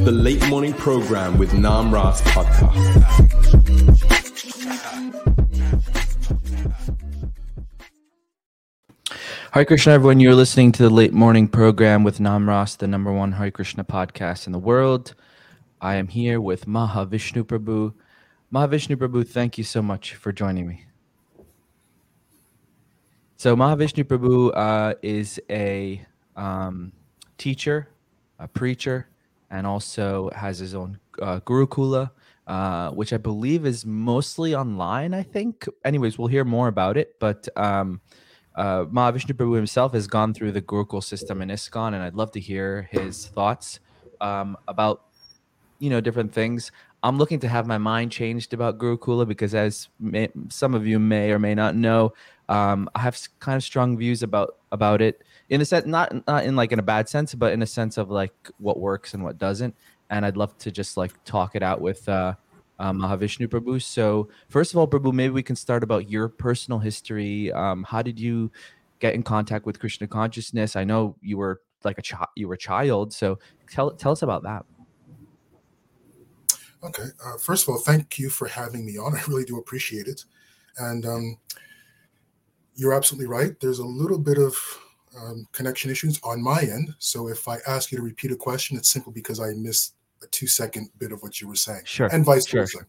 The late morning program with Namras Podcast. Hare Krishna, everyone. You're listening to the late morning program with Namras, the number one Hare Krishna podcast in the world. I am here with Mahavishnu Prabhu. Mahavishnu Prabhu, thank you so much for joining me. So Mahavishnu Prabhu is a teacher, a preacher, and also has his own Gurukula, which I believe is mostly online, I think. Anyways, we'll hear more about it. But Mahavishnu Prabhu himself has gone through the Gurukul system in ISKCON, and I'd love to hear his thoughts about, you know, different things. I'm looking to have my mind changed about Gurukula because, as some of you may or may not know, I have kind of strong views about it, in a sense, not in like in a bad sense, but in a sense of like what works and what doesn't. And I'd love to just like talk it out with Mahavishnu Prabhu. So first of all, Prabhu, maybe we can start about your personal history. How did you get in contact with Krishna consciousness? I know you were like you were a child, so tell us about that. Okay. First of all, thank you for having me on. I really do appreciate it. And you're absolutely right. There's a little bit of connection issues on my end. So if I ask you to repeat a question, it's simply because I missed a 2-second bit of what you were saying. Sure. And vice versa.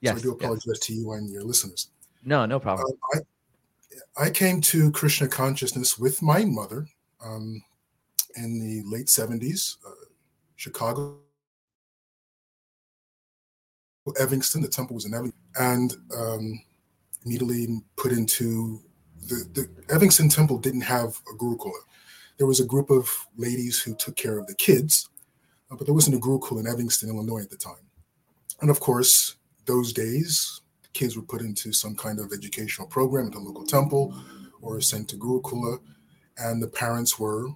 Yes. So I do apologize to you and your listeners. No problem. I came to Krishna consciousness with my mother in the late 70s, Chicago. Evanston, the temple was in Evanston, and immediately put into the Evanston temple didn't have a Gurukula. There was a group of ladies who took care of the kids, but there wasn't a Gurukula in Evanston, Illinois at the time. And of course, those days, the kids were put into some kind of educational program at the local temple or sent to Gurukula, and the parents were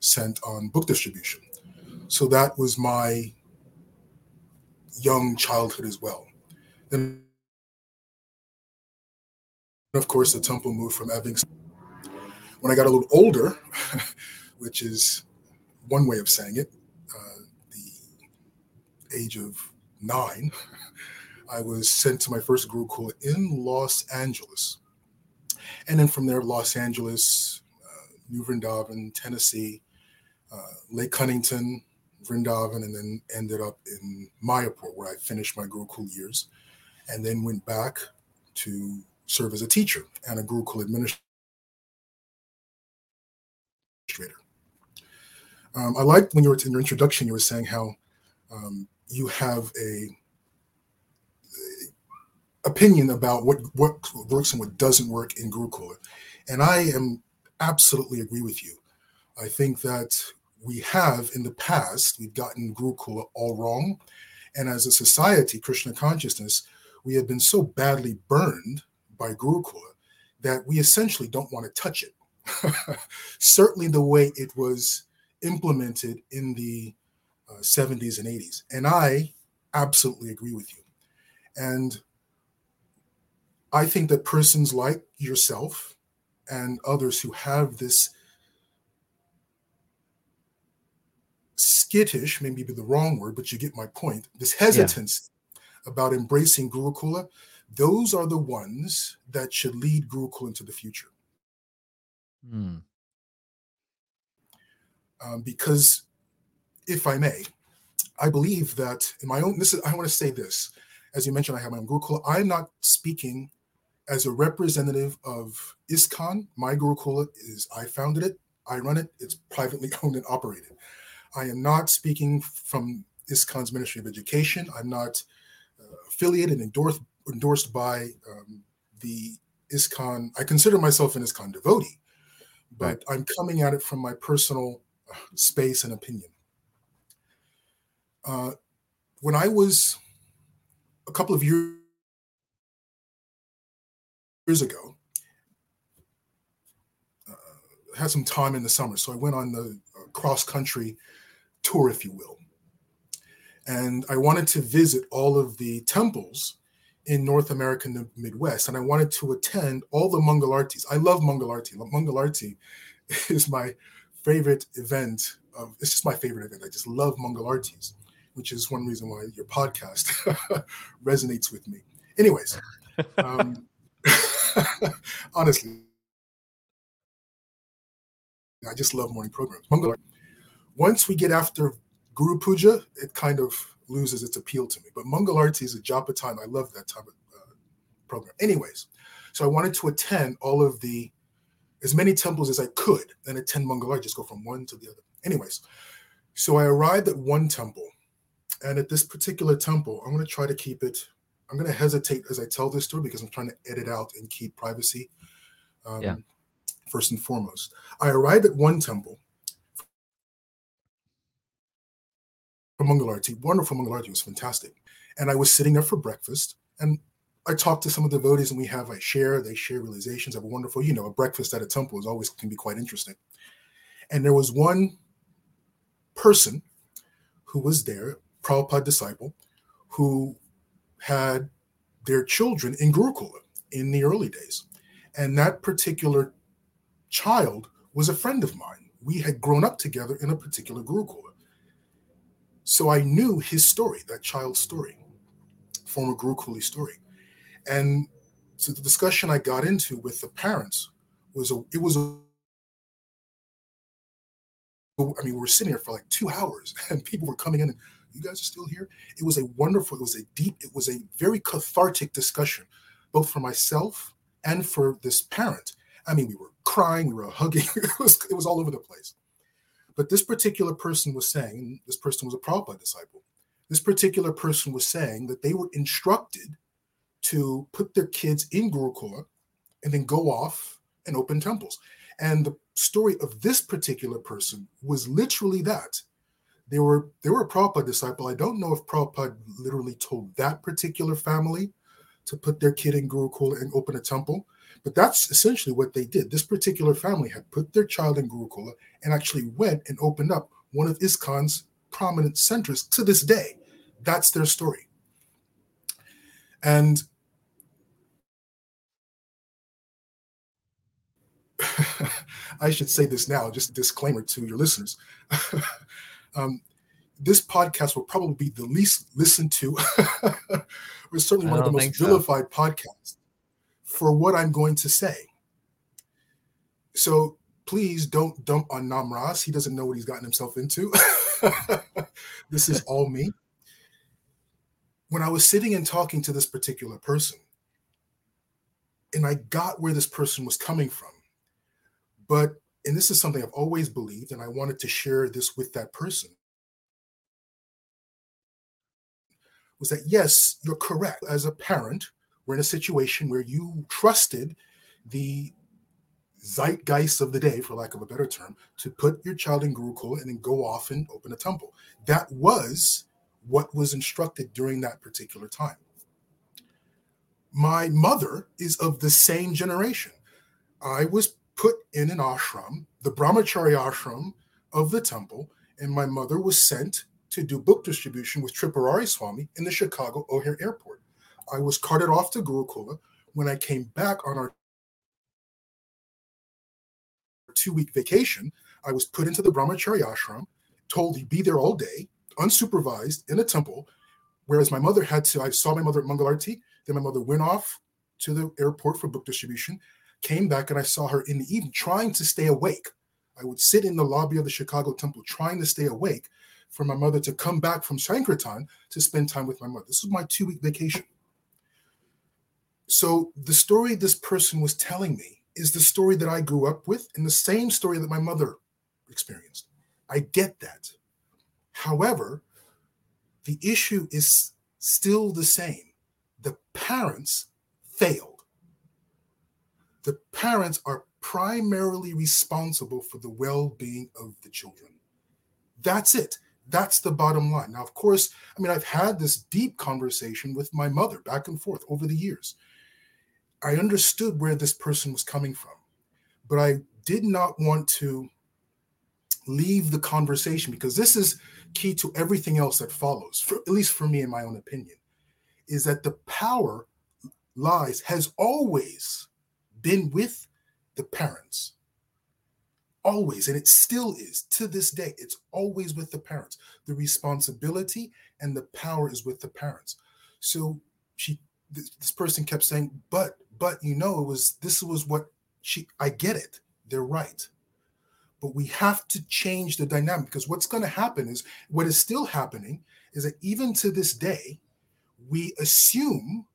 sent on book distribution. So that was my young childhood as well. Then, of course, the temple moved from Evanston. When I got a little older, which is one way of saying it, the age of 9, I was sent to my first Gurukula in Los Angeles. And then from there, Los Angeles, New Vrindavan, Tennessee, Lake Cunnington, Vrindavan, and then ended up in Mayapur, where I finished my Gurukul years, and then went back to serve as a teacher and a Gurukul administrator. I liked when you were in your introduction, you were saying how you have a opinion about what works and what doesn't work in Gurukul, and I am absolutely agree with you. I think that we have in the past, we've gotten Gurukula all wrong. And as a society, Krishna consciousness, we have been so badly burned by Gurukula that we essentially don't want to touch it. Certainly the way it was implemented in the 70s and 80s. And I absolutely agree with you. And I think that persons like yourself and others who have this skittish, maybe the wrong word, but you get my point, this hesitance about embracing Gurukula, those are the ones that should lead Gurukula into the future. Mm. Because, if I may, I believe that in my own, I want to say this, as you mentioned, I have my own Gurukula. I'm not speaking as a representative of ISKCON. My Gurukula is, I founded it, I run it, it's privately owned and operated. I am not speaking from ISKCON's Ministry of Education. I'm not affiliated, endorsed by the ISKCON. I consider myself an ISKCON devotee, but I'm coming at it from my personal space and opinion. When I was a couple of years ago, I had some time in the summer, so I went on the cross-country tour, if you will. And I wanted to visit all of the temples in North America in the Midwest, and I wanted to attend all the Mangalartis. I love Mangalarti. Mangalarti is my favorite event. It's just my favorite event. I just love Mangalartis, which is one reason why your podcast resonates with me. Anyways, honestly, I just love morning programs. Mangalarti. Once we get after Guru Puja, it kind of loses its appeal to me. But Mangalarti is a Japa time. I love that type of program. Anyways, so I wanted to attend all of the, as many temples as I could, and attend Mangalarti, just go from one to the other. Anyways, so I arrived at one temple. And at this particular temple, I'm going to try to keep it, I'm going to hesitate as I tell this story because I'm trying to edit out and keep privacy first and foremost. I arrived at one temple for Mangalarti, wonderful Mangalarti, it was fantastic. And I was sitting there for breakfast, and I talked to some of the devotees, and they share realizations, have a wonderful, a breakfast at a temple is always can be quite interesting. And there was one person who was there, Prabhupada disciple, who had their children in Gurukul in the early days. And that particular child was a friend of mine. We had grown up together in a particular Gurukul. So I knew his story, that child's story, former Gurukuli story. And so the discussion I got into with the parents we were sitting here for like 2 hours and people were coming in and you guys are still here. It was a very cathartic discussion, both for myself and for this parent. I mean, we were crying, we were hugging, it was all over the place. But this particular person was saying, this person was a Prabhupada disciple. This particular person was saying that they were instructed to put their kids in Gurukula and then go off and open temples. And the story of this particular person was literally that. They were a Prabhupada disciple. I don't know if Prabhupada literally told that particular family to put their kid in Gurukula and open a temple. But that's essentially what they did. This particular family had put their child in Gurukula and actually went and opened up one of ISKCON's prominent centers to this day. That's their story. And I should say this now, just a disclaimer to your listeners. This podcast will probably be the least listened to, or certainly one of the most vilified podcasts, for what I'm going to say. So please don't dump on Namras. He doesn't know what he's gotten himself into. This is all me. When I was sitting and talking to this particular person, and I got where this person was coming from, and this is something I've always believed, and I wanted to share this with that person, was that, yes, you're correct. As a parent, we're in a situation where you trusted the zeitgeist of the day, for lack of a better term, to put your child in Gurukula and then go off and open a temple. That was what was instructed during that particular time. My mother is of the same generation. I was put in an ashram, the Brahmachari ashram of the temple, and my mother was sent to do book distribution with Tripurari Swami in the Chicago O'Hare Airport. I was carted off to Gurukula. When I came back on our 2-week vacation, I was put into the Brahmachari ashram, told to be there all day, unsupervised, in a temple, whereas my mother I saw my mother at Mangalarti, then my mother went off to the airport for book distribution, came back, and I saw her in the evening trying to stay awake. I would sit in the lobby of the Chicago temple trying to stay awake for my mother to come back from Sankirtan to spend time with my mother. This was my 2-week vacation. So the story this person was telling me is the story that I grew up with and the same story that my mother experienced. I get that. However, the issue is still the same. The parents failed. The parents are primarily responsible for the well-being of the children. That's it. That's the bottom line. Now, of course, I've had this deep conversation with my mother back and forth over the years. I understood where this person was coming from, but I did not want to leave the conversation because this is key to everything else that follows, at least for me in my own opinion, is that the power lies has always been with the parents. Always, and it still is to this day. It's always with the parents. The responsibility and the power is with the parents. So this person kept saying, but you know, this was what she, I get it. They're right. But we have to change the dynamic, because what's going to happen is, what is still happening is that even to this day, we assume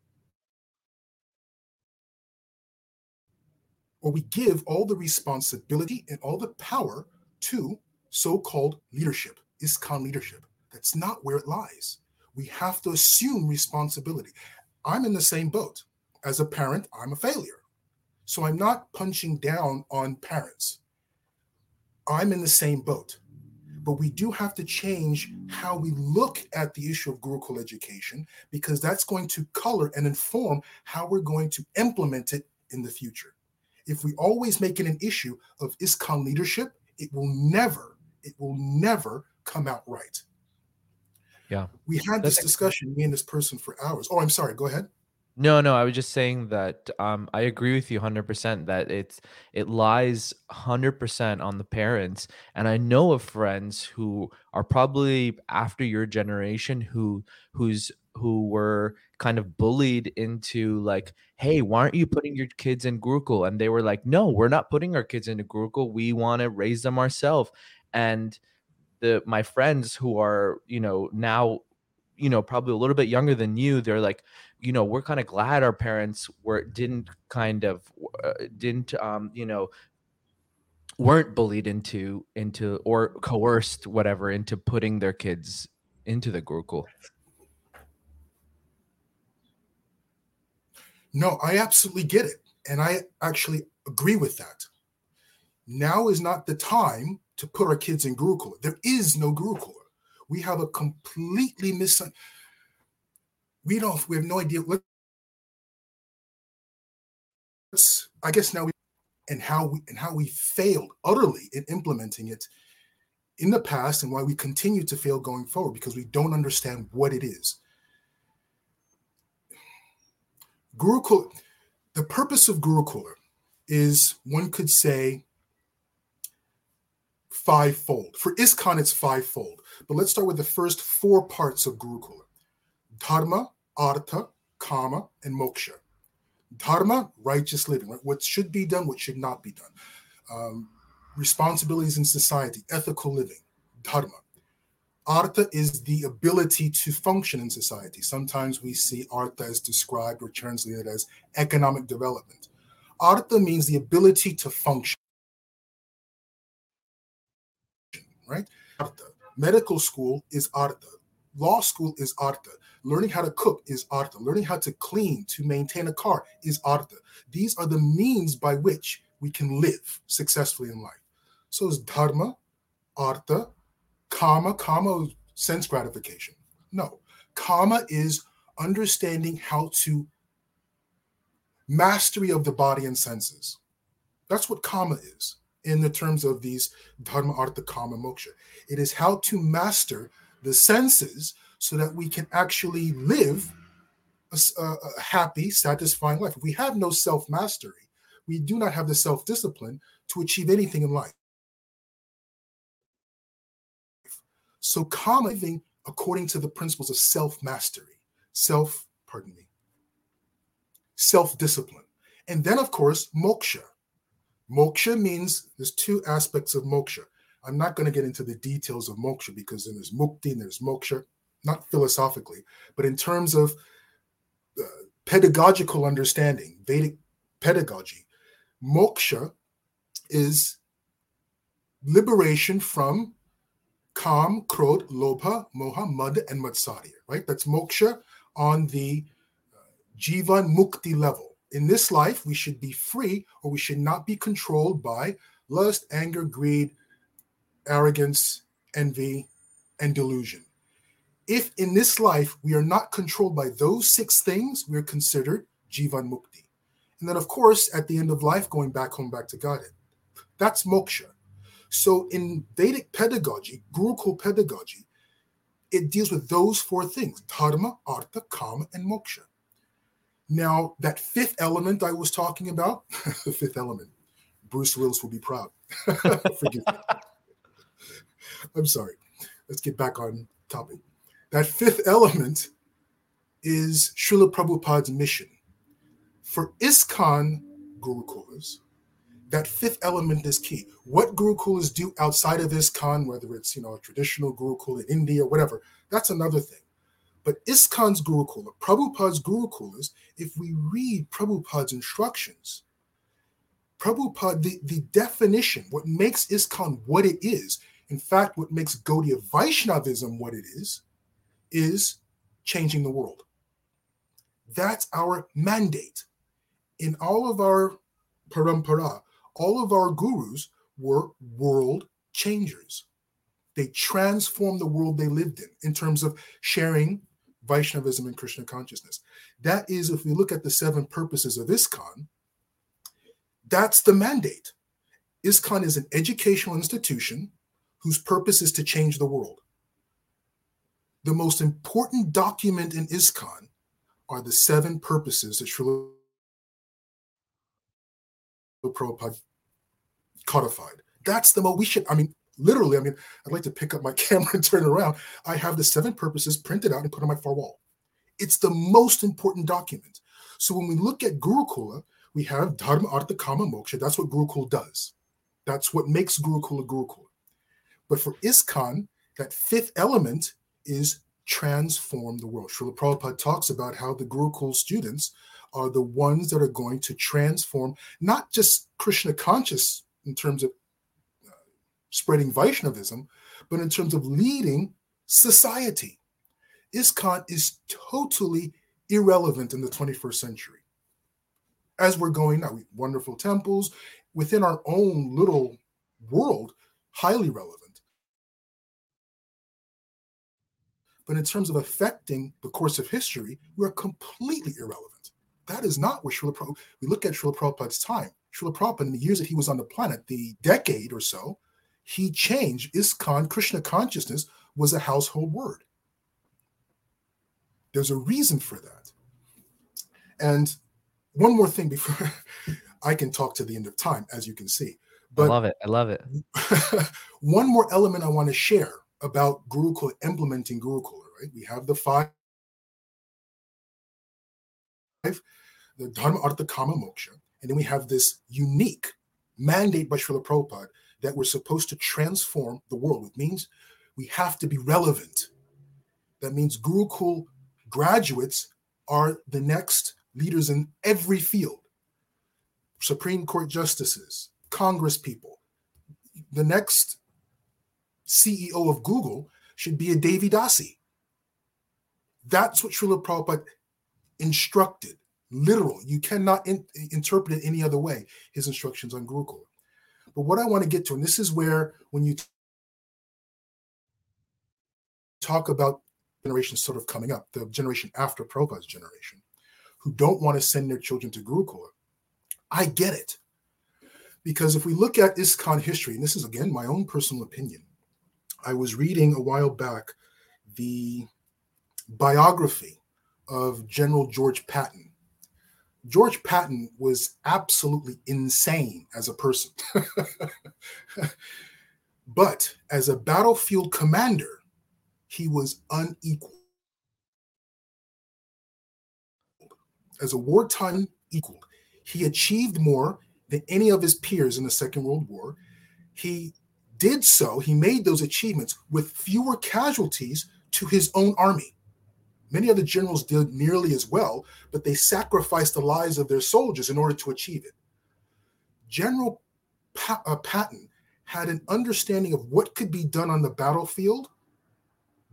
or we give all the responsibility and all the power to so-called leadership, ISKCON leadership. That's not where it lies. We have to assume responsibility. I'm in the same boat. As a parent, I'm a failure. So I'm not punching down on parents. I'm in the same boat. But we do have to change how we look at the issue of Gurukul education, because that's going to color and inform how we're going to implement it in the future. If we always make it an issue of ISKCON leadership, it will never come out right. Yeah. We had this discussion, me and this person, for hours. Oh, I'm sorry. Go ahead. No, I was just saying that I agree with you 100% that it lies 100% on the parents. And I know of friends who are probably after your generation who were kind of bullied into, like, hey, why aren't you putting your kids in Gurukul? And they were like, no, we're not putting our kids into Gurukul. We want to raise them ourselves. And my friends who are, now, probably a little bit younger than you, they're like, we're kind of glad our parents weren't bullied into or coerced, whatever, into putting their kids into the Gurukul. No, I absolutely get it. And I actually agree with that. Now is not the time to put our kids in Gurukul. There is no Gurukul. We have a completely misunderstanding. We have no idea what, I guess now, and how we failed utterly in implementing it in the past, and why we continue to fail going forward, because we don't understand what it is. Gurukul, the purpose of Gurukul is, one could say, fivefold. For ISKCON, it's fivefold. But let's start with the first four parts of Gurukul. Dharma, Artha, Kama, and Moksha. Dharma, righteous living, right? What should be done, what should not be done. Responsibilities in society, ethical living, Dharma. Artha is the ability to function in society. Sometimes we see Artha as described or translated as economic development. Artha means the ability to function, right? Artha. Medical school is Artha. Law school is Artha. Learning how to cook is Artha. Learning how to clean, to maintain a car is Artha. These are the means by which we can live successfully in life. So it's Dharma, Artha, Kama. Kama is sense gratification. No. Kama is understanding how to mastery of the body and senses. That's what Kama is in the terms of these Dharma, Artha, Kama, Moksha. It is how to master the senses so that we can actually live a happy, satisfying life. If we have no self-mastery, we do not have the self-discipline to achieve anything in life. So Kama, living according to the principles of self-mastery, self-discipline. And then, of course, Moksha. Moksha means, there's two aspects of Moksha. I'm not going to get into the details of Moksha, because then there's Mukti and there's Moksha. Not philosophically, but in terms of pedagogical understanding, Vedic pedagogy, moksha is liberation from kam, krodh, lobha, moha, mad, and matsarya, right? That's moksha on the jivan mukti level. In this life, we should be free, or we should not be controlled by lust, anger, greed, arrogance, envy, and delusion. If in this life we are not controlled by those six things, we are considered Jivan Mukti. And then, of course, at the end of life, going back home, back to Godhead. That's Moksha. So in Vedic pedagogy, Gurukul pedagogy, it deals with those four things: Dharma, Artha, Kama, and Moksha. Now, that fifth element I was talking about, the fifth element, Bruce Willis will be proud. Forgive me. I'm sorry. Let's get back on topic. That fifth element is Srila Prabhupada's mission. For ISKCON Gurukulas, that fifth element is key. What Gurukulas do outside of ISKCON, whether it's, a traditional Gurukula in India, whatever, that's another thing. But ISKCON's Gurukula, Prabhupada's Gurukulas, if we read Prabhupada's instructions, Prabhupada, the definition, what makes ISKCON what it is, in fact, what makes Gaudiya Vaishnavism what it is changing the world. That's our mandate. In all of our parampara, all of our gurus were world changers. They transformed the world they lived in terms of sharing Vaishnavism and Krishna consciousness. That is, if we look at the seven purposes of ISKCON, that's the mandate. ISKCON is an educational institution whose purpose is to change the world. The most important document in ISKCON are the seven purposes that Srila Prabhupada codified. That's the most we should, literally, I'd like to pick up my camera and turn around. I have the seven purposes printed out and put on my far wall. It's the most important document. So when we look at Gurukula, we have Dharma, Artha, Kama, Moksha. That's what Gurukula does. That's what makes Gurukula Gurukula. But for ISKCON, that fifth element is transform the world. Srila Prabhupada talks about how the Gurukul students are the ones that are going to transform not just Krishna conscious in terms of spreading Vaishnavism, but in terms of leading society. ISKCON is totally irrelevant in the 21st century. As we're going now, we have wonderful temples within our own little world, highly relevant. But in terms of affecting the course of history, we're completely irrelevant. That is not what Srila Prabhupada, we look at Srila Prabhupada's time. Srila Prabhupada, in the years that he was on the planet, the decade or so, he changed ISKCON. Krishna consciousness was a household word. There's a reason for that. And one more thing before I can talk to the end of time, as you can see. But I love it. One more element I want to share about Gurukula, implementing Gurukula, right? We have the five, the Dharma, Artha, Kama, Moksha. And then we have this unique mandate by Srila Prabhupada that we're supposed to transform the world. It means we have to be relevant. That means Gurukul graduates are the next leaders in every field. Supreme Court justices, Congress people. The next CEO of Google should be a Devi Dasi. That's what Srila Prabhupada instructed. Literal. You cannot interpret it any other way, his instructions on Gurukula. But what I want to get to, and this is where when you talk about generations sort of coming up, the generation after Prabhupada's generation, who don't want to send their children to Gurukula, I get it. Because if we look at ISKCON history, and this is, again, my own personal opinion, I was reading a while back the biography of General George Patton. George Patton was absolutely insane as a person. But as a battlefield commander, he was unequal. As a wartime equal, he achieved more than any of his peers in the Second World War. He did so, he made those achievements with fewer casualties to his own army. Many other generals did nearly as well, but they sacrificed the lives of their soldiers in order to achieve it. General Patton had an understanding of what could be done on the battlefield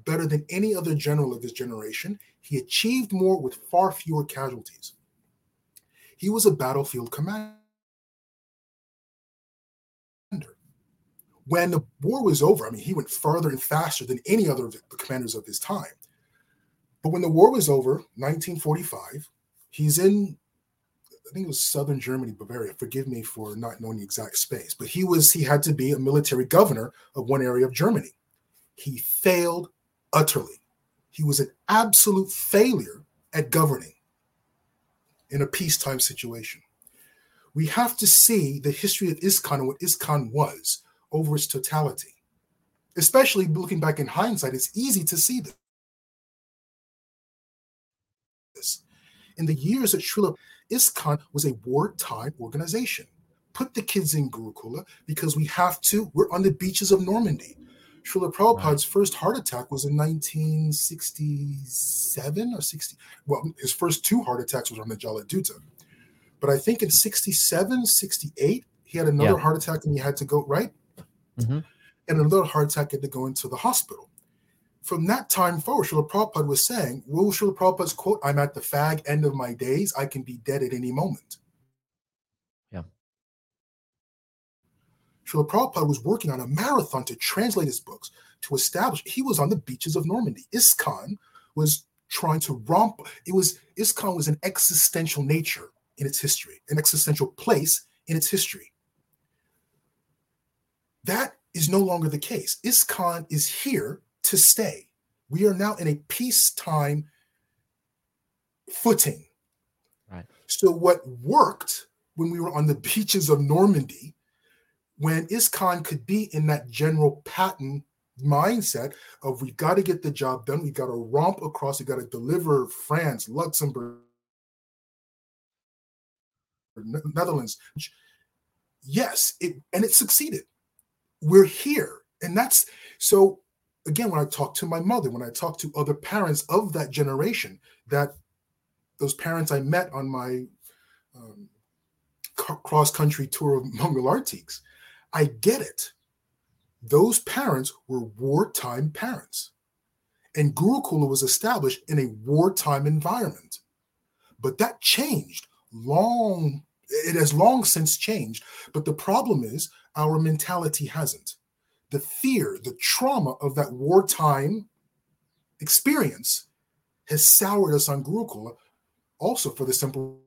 better than any other general of his generation. He achieved more with far fewer casualties. He was a battlefield commander. When the war was over, he went further and faster than any other of the commanders of his time. But when the war was over, 1945, he's in, I think it was southern Germany, Bavaria. Forgive me for not knowing the exact space. But he had to be a military governor of one area of Germany. He failed utterly. He was an absolute failure at governing. in a peacetime situation. We have to see the history of ISKCON and what ISKCON was over its totality. Especially looking back in hindsight, it's easy to see this. In the years that Srila, ISKCON was a wartime organization. Put the kids in Gurukula because we have to. We're on the beaches of Normandy. Srila Prabhupada's first heart attack was in 1967 or 60. Well, his first two heart attacks was on the Jaladutta. But I think in 67, 68, he had another heart attack and he had to go, right? Mm-hmm. And another heart attack had to go into the hospital. From that time forward, Srila Prabhupada was saying, well, Srila Prabhupada's quote, I'm at the fag end of my days. I can be dead at any moment. Yeah. Srila Prabhupada was working on a marathon to translate his books, to establish. He was on the beaches of Normandy. ISKCON was trying to romp. ISKCON was an existential nature in its history, an existential place in its history. That is no longer the case. ISKCON is here to stay. We are now in a peacetime footing. Right. So what worked when we were on the beaches of Normandy, when ISKCON could be in that general pattern mindset of we got to get the job done, we got to romp across, we got to deliver France, Luxembourg, Netherlands. Yes, it succeeded. We're here. And that's so, again, when I talk to my mother, when I talk to other parents of that generation, that those parents I met on my cross-country tour of Mangalartiks, I get it. Those parents were wartime parents. And Gurukula was established in a wartime environment. But that changed. It has long since changed, but the problem is our mentality hasn't. The fear, the trauma of that wartime experience has soured us on Gurukula, also for the simple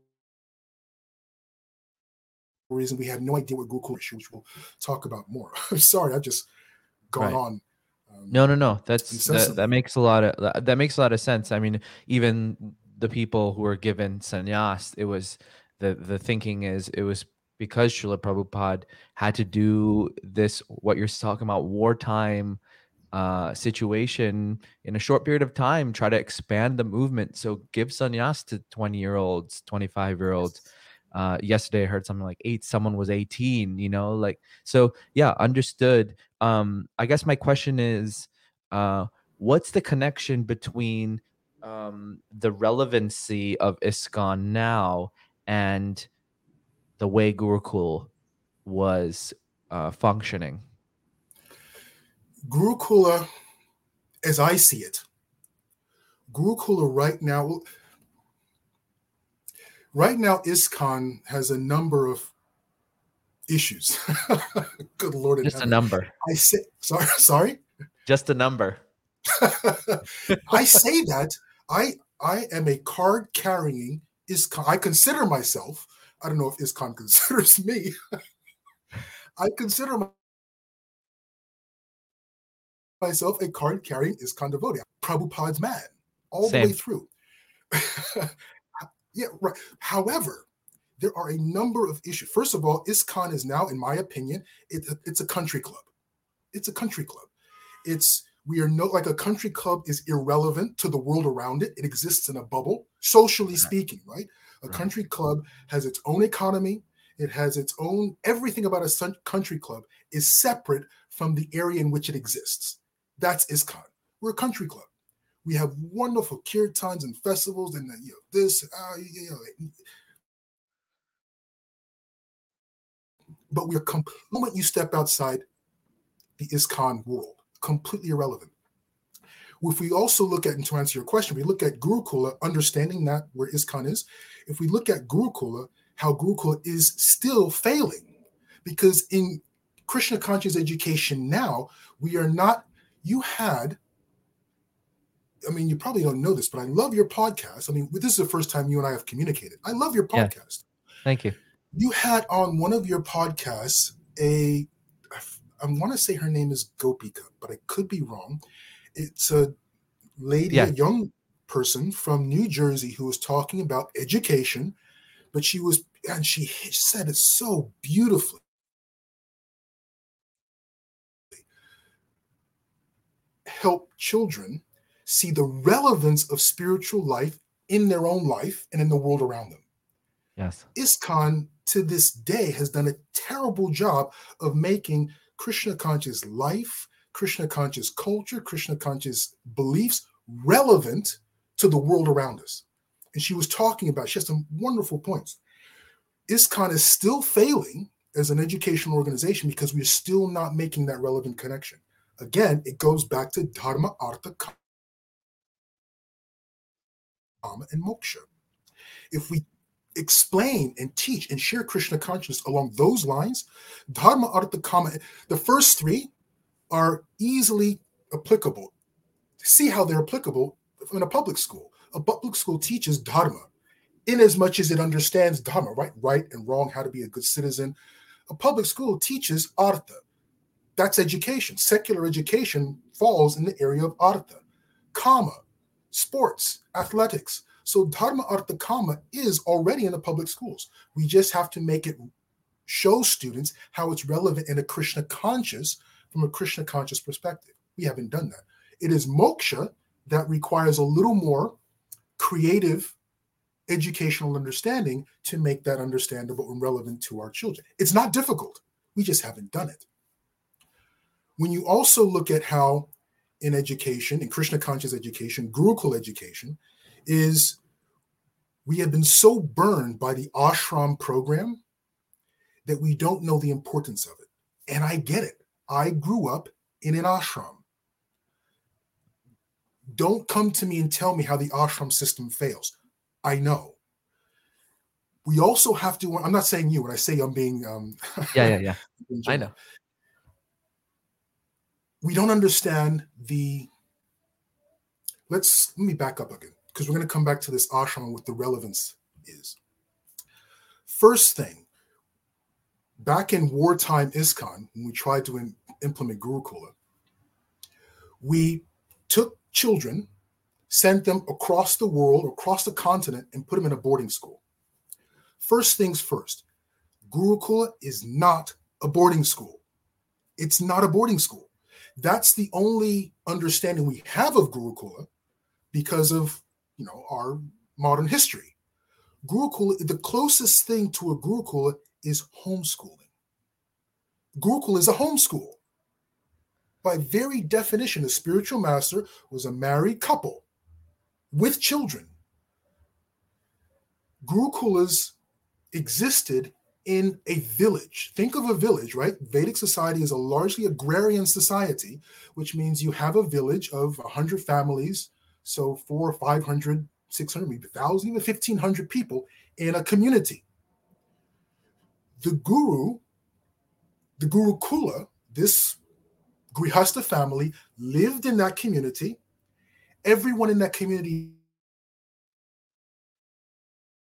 reason we have no idea what Gurukula is, which we'll talk about more. I'm sorry, I've just gone on. No, that makes a lot of sense. I mean, even the people who were given sannyas, it was the thinking is it was because Srila Prabhupada had to do this, what you're talking about, wartime situation in a short period of time, try to expand the movement. So give sannyas to 20-year-olds, 25-year-olds. Yesterday I heard something like someone was 18, so yeah, understood. I guess my question is, what's the connection between the relevancy of ISKCON now and the way Gurukul was functioning? Gurukula, as I see it, Gurukula right now ISKCON has a number of issues. Good Lord in heaven. Just a number. I say, sorry? Just a number. I say that. I am a card-carrying ISKCON. I consider myself, I don't know if ISKCON considers me. I consider myself a card-carrying ISKCON devotee. Prabhupada's man all the way through. Yeah, right. However, there are a number of issues. First of all, ISKCON is now, in my opinion, it's a country club. It's a country club. We are not like a country club is irrelevant to the world around it. It exists in a bubble, socially speaking, right? A country club has its own economy. It has its own, everything about a country club is separate from the area in which it exists. That's ISKCON. We're a country club. We have wonderful kirtans and festivals and but we're complete. The moment you step outside the ISKCON world, completely irrelevant. If we also look at, and to answer your question, we look at Gurukula, understanding that where ISKCON is, if we look at Gurukula, how Gurukula is still failing, because in Krishna conscious education now, we are not, you probably don't know this, but I love your podcast. This is the first time you and I have communicated. I love your podcast. Yeah. Thank you. You had on one of your podcasts I want to say her name is Gopika, but I could be wrong. It's a lady, a young person from New Jersey who was talking about education But she was, and she said it so beautifully. Help children see the relevance of spiritual life in their own life and in the world around them. Yes. ISKCON to this day has done a terrible job of making Krishna conscious life, Krishna conscious culture, Krishna conscious beliefs relevant to the world around us. And she was talking about, she has some wonderful points. ISKCON is still failing as an educational organization because we're still not making that relevant connection. Again, it goes back to dharma, artha, kama, and moksha. If we explain and teach and share Krishna consciousness along those lines, dharma, artha, kama, the first three are easily applicable. See how they're applicable in a public school. A public school teaches dharma in as much as it understands dharma, right and wrong, how to be a good citizen. A public school teaches artha. That's education. Secular education falls in the area of artha, kama, sports, athletics. So dharma, artha, kama is already in the public schools. We just have to make it show students how it's relevant in a Krishna conscious, from a Krishna conscious perspective. We haven't done that. It is moksha that requires a little more creative educational understanding to make that understandable and relevant to our children. It's not difficult. We just haven't done it. When you also look at how in education, in Krishna conscious education, Gurukul education, is we have been so burned by the ashram program that we don't know the importance of it. And I get it. I grew up in an ashram. Don't come to me and tell me how the ashram system fails. I know. We also have to, I'm not saying you, when I say I'm being... I know. We don't understand the, let me back up again, because we're going to come back to this ashram and what the relevance is. First thing, back in wartime ISKCON, when we tried to implement Gurukula, we took children, sent them across the world, across the continent, and put them in a boarding school. First things first, Gurukula is not a boarding school. It's not a boarding school. That's the only understanding we have of Gurukula because of, you know, our modern history. Gurukula, the closest thing to a Gurukula is homeschooling. Gurukula is a homeschool. By very definition, a spiritual master was a married couple with children. Gurukulas existed in a village. Think of a village, right? Vedic society is a largely agrarian society, which means you have a village of 100 families, so 400, 500, 600, maybe 1,000, even 1,500 people in a community. The guru, the Gurukula, this Grihastha family lived in that community. Everyone in that community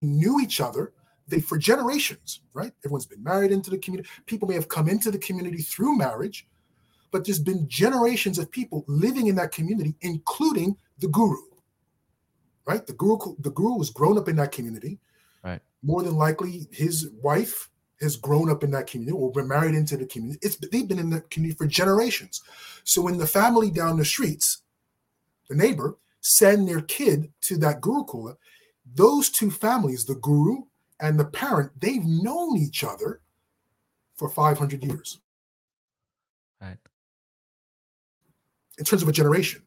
knew each other. They, for generations, right? Everyone's been married into the community. People may have come into the community through marriage, but there's been generations of people living in that community, including the guru, right? The guru was grown up in that community. Right. More than likely, his wife has grown up in that community or been married into the community. They've been in that community for generations. So when the family down the streets, the neighbor, send their kid to that Gurukula, those two families, the guru and the parent, they've known each other for 500 years. Right. In terms of a generation.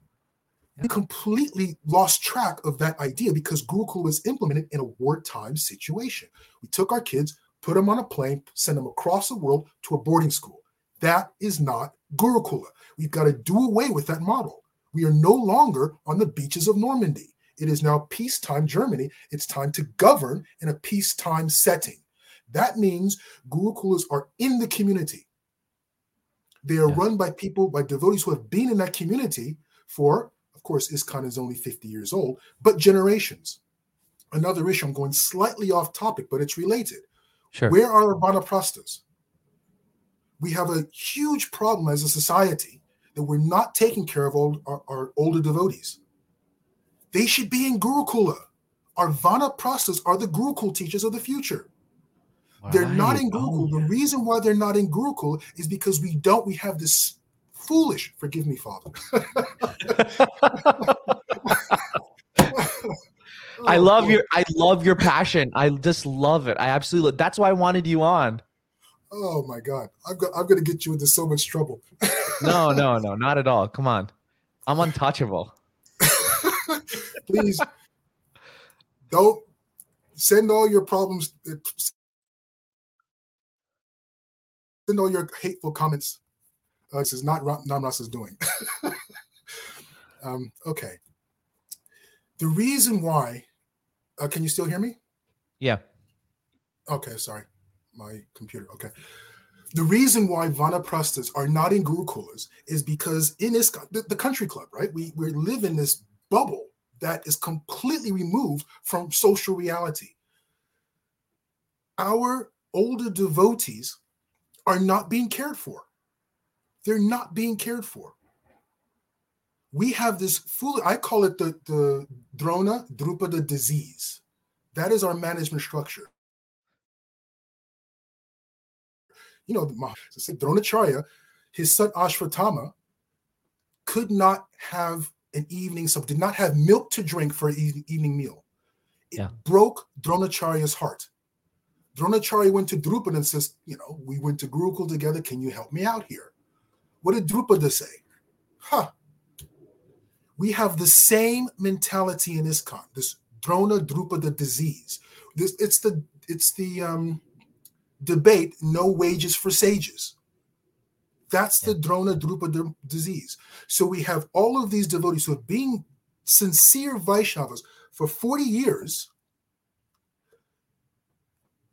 Yeah. They completely lost track of that idea because Gurukula was implemented in a wartime situation. We took our kids, put them on a plane, sent them across the world to a boarding school. That is not Gurukula. We've got to do away with that model. We are no longer on the beaches of Normandy. It is now peacetime Germany. It's time to govern in a peacetime setting. That means Gurukulas are in the community. They are run by people, by devotees who have been in that community for, of course, ISKCON is only 50 years old, but generations. Another issue, I'm going slightly off topic, but it's related. Sure. Where are our vanaprasthas? We have a huge problem as a society that we're not taking care of our older devotees. They should be in Gurukula. are vanaprasthas, are the Gurukul teachers of the future. Wow. They're not in Gurukul. The reason why they're not in Gurukul is because we have this foolish, forgive me, Father. I love your passion. I just love it. I absolutely, that's why I wanted you on. Oh my God. I'm going to get you into so much trouble. No, not at all. Come on. I'm untouchable. Please don't send all your problems. Send all your hateful comments. This is not Namras is doing. Okay. The reason why, can you still hear me? Yeah. Okay, sorry. My computer, okay. The reason why vanaprasthas are not in Gurukulas is because in ISKCON, the country club, right? We live in this bubble that is completely removed from social reality. Our older devotees are not being cared for. They're not being cared for. We have this fool, I call it the Drona Drupada disease. That is our management structure. You know, Dronacharya, his son Ashvatthama, could not have an evening supper, did not have milk to drink for an evening meal. It broke Dronacharya's heart. Dronacharya went to Drupada and says, you know, we went to Gurukul together. Can you help me out here? What did Drupada say? Huh. We have the same mentality in ISKCON, this Drona Drupada disease. It's the debate, no wages for sages. That's the Drona Drupada disease. So we have all of these devotees who have been sincere Vaishnavas for 40 years.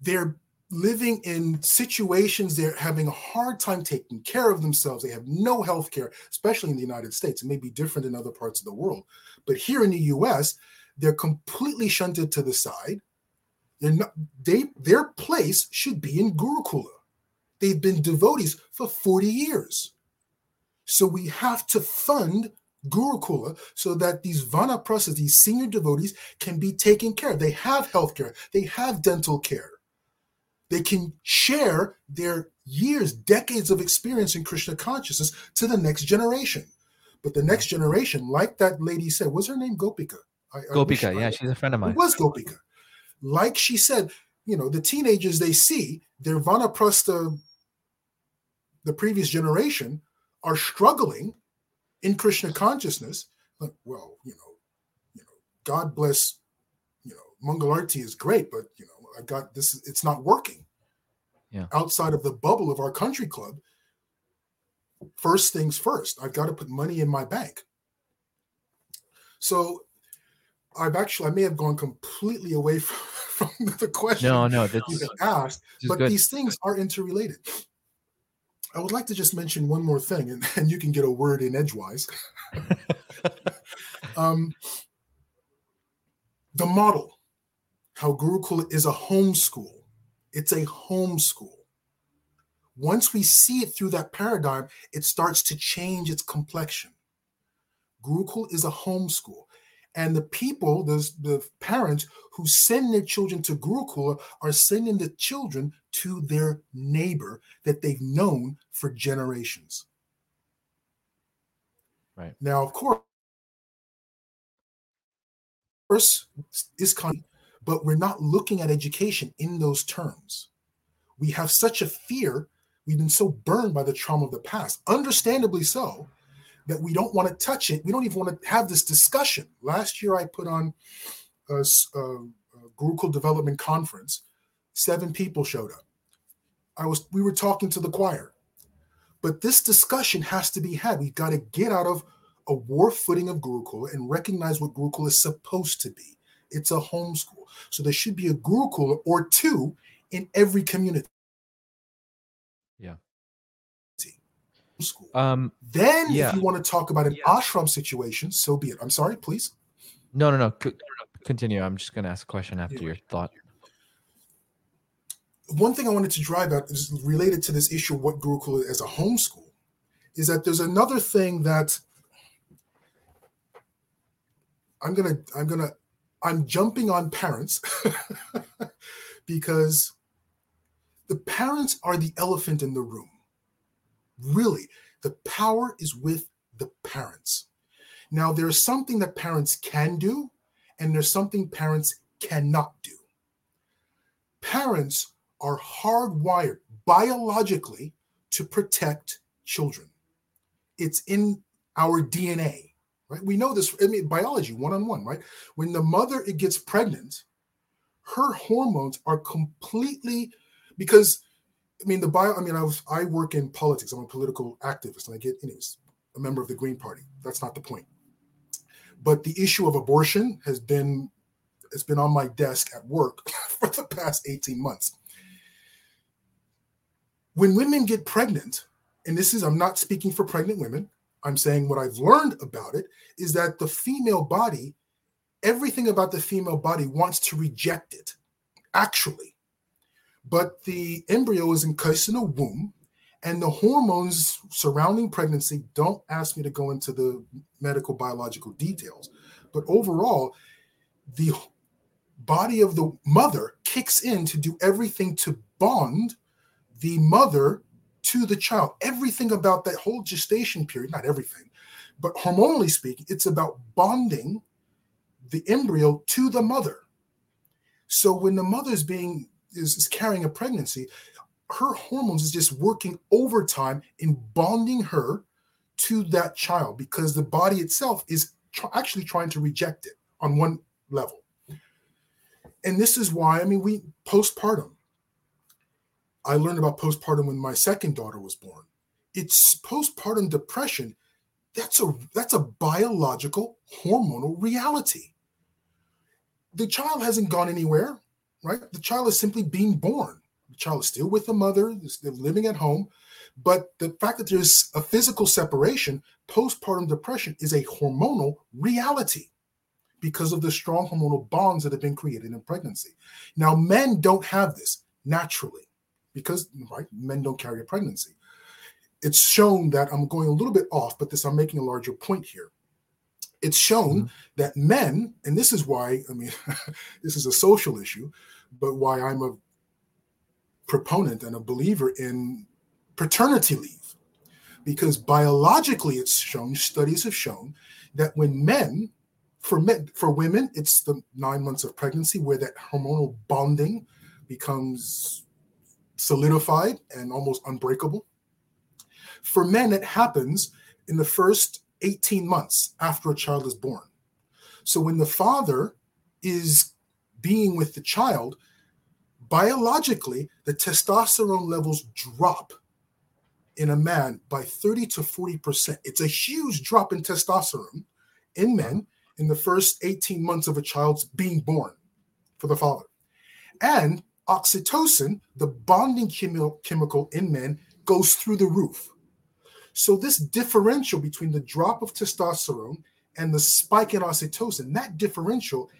They're living in situations, they're having a hard time taking care of themselves. They have no health care, especially in the United States. It may be different in other parts of the world. But here in the U.S., they're completely shunted to the side. Their place should be in Gurukula. They've been devotees for 40 years. So we have to fund Gurukula so that these vanaprasthas, these senior devotees, can be taken care of. They have health care. They have dental care. They can share their years, decades of experience in Krishna consciousness to the next generation. But the next generation, like that lady said, was her name Gopika? Gopika, she's a friend of mine. It was Gopika. Like she said, you know, the teenagers they see, their vanaprastha, the previous generation, are struggling in Krishna consciousness. Like, well, you know, God bless, you know, Mangalarti is great, but, you know, I got this, it's not working. Yeah. Outside of the bubble of our country club, first things first, I've got to put money in my bank. So I may have gone completely away from the question you asked, but good. These things are interrelated. I would like to just mention one more thing, and you can get a word in edgewise. The model, how Gurukul is a homeschool. It's a homeschool. Once we see it through that paradigm, it starts to change its complexion. Gurukul is a homeschool. And the people, the parents who send their children to Gurukula are sending the children to their neighbor that they've known for generations. Right. Now, of course, but we're not looking at education in those terms. We have such a fear. We've been so burned by the trauma of the past, understandably so, that we don't want to touch it. We don't even want to have this discussion. Last year, I put on a Gurukul development conference. 7 people showed up. We were talking to the choir. But this discussion has to be had. We've got to get out of a war footing of Gurukul and recognize what Gurukul is supposed to be. It's a homeschool. So there should be a Gurukul or 2 in every community. Yeah. School. If you want to talk about an ashram situation, so be it. I'm sorry, please. No. Continue. I'm just going to ask a question after your thought. One thing I wanted to drive at is related to this issue of what Gurukula is as a homeschool, is that there's another thing that I'm going to I'm jumping on parents because the parents are the elephant in the room. Really, the power is with the parents. Now, there's something that parents can do, and there's something parents cannot do. Parents are hardwired biologically to protect children. It's in our DNA, right? We know this, I mean, biology, one-on-one, right? When the mother gets pregnant, her hormones are completely, because, I mean, I work in politics. I'm a political activist, and anyways, a member of the Green Party. That's not the point. But the issue of abortion has been on my desk at work for the past 18 months. When women get pregnant, and I'm not speaking for pregnant women, I'm saying what I've learned about it is that the female body, everything about the female body wants to reject it, actually. But the embryo is encased in a womb, and the hormones surrounding pregnancy, don't ask me to go into the medical biological details, but overall, the body of the mother kicks in to do everything to bond the mother to the child. Everything about that whole gestation period, not everything, but hormonally speaking, it's about bonding the embryo to the mother. So when the mother is carrying a pregnancy, her hormones is just working overtime in bonding her to that child, because the body itself is actually trying to reject it on one level. And this is why, we postpartum. I learned about postpartum when my second daughter was born. It's postpartum depression. That's a biological hormonal reality. The child hasn't gone anywhere, right? The child is simply being born. The child is still with the mother. They're living at home. But the fact that there's a physical separation, postpartum depression is a hormonal reality because of the strong hormonal bonds that have been created in pregnancy. Now, men don't have this naturally because, right, men don't carry a pregnancy. It's shown that, I'm going a little bit off, but I'm making a larger point here. It's shown that men, and this is why, this is a social issue, but why I'm a proponent and a believer in paternity leave, because biologically it's shown, studies have shown that when men, for women, it's the 9 months of pregnancy where that hormonal bonding becomes solidified and almost unbreakable. For men, it happens in the first 18 months after a child is born. So when the father is being with the child, biologically, the testosterone levels drop in a man by 30 to 40%. It's a huge drop in testosterone in men in the first 18 months of a child's being born for the father. And oxytocin, the bonding chemical in men, goes through the roof. So this differential between the drop of testosterone and the spike in oxytocin, that differential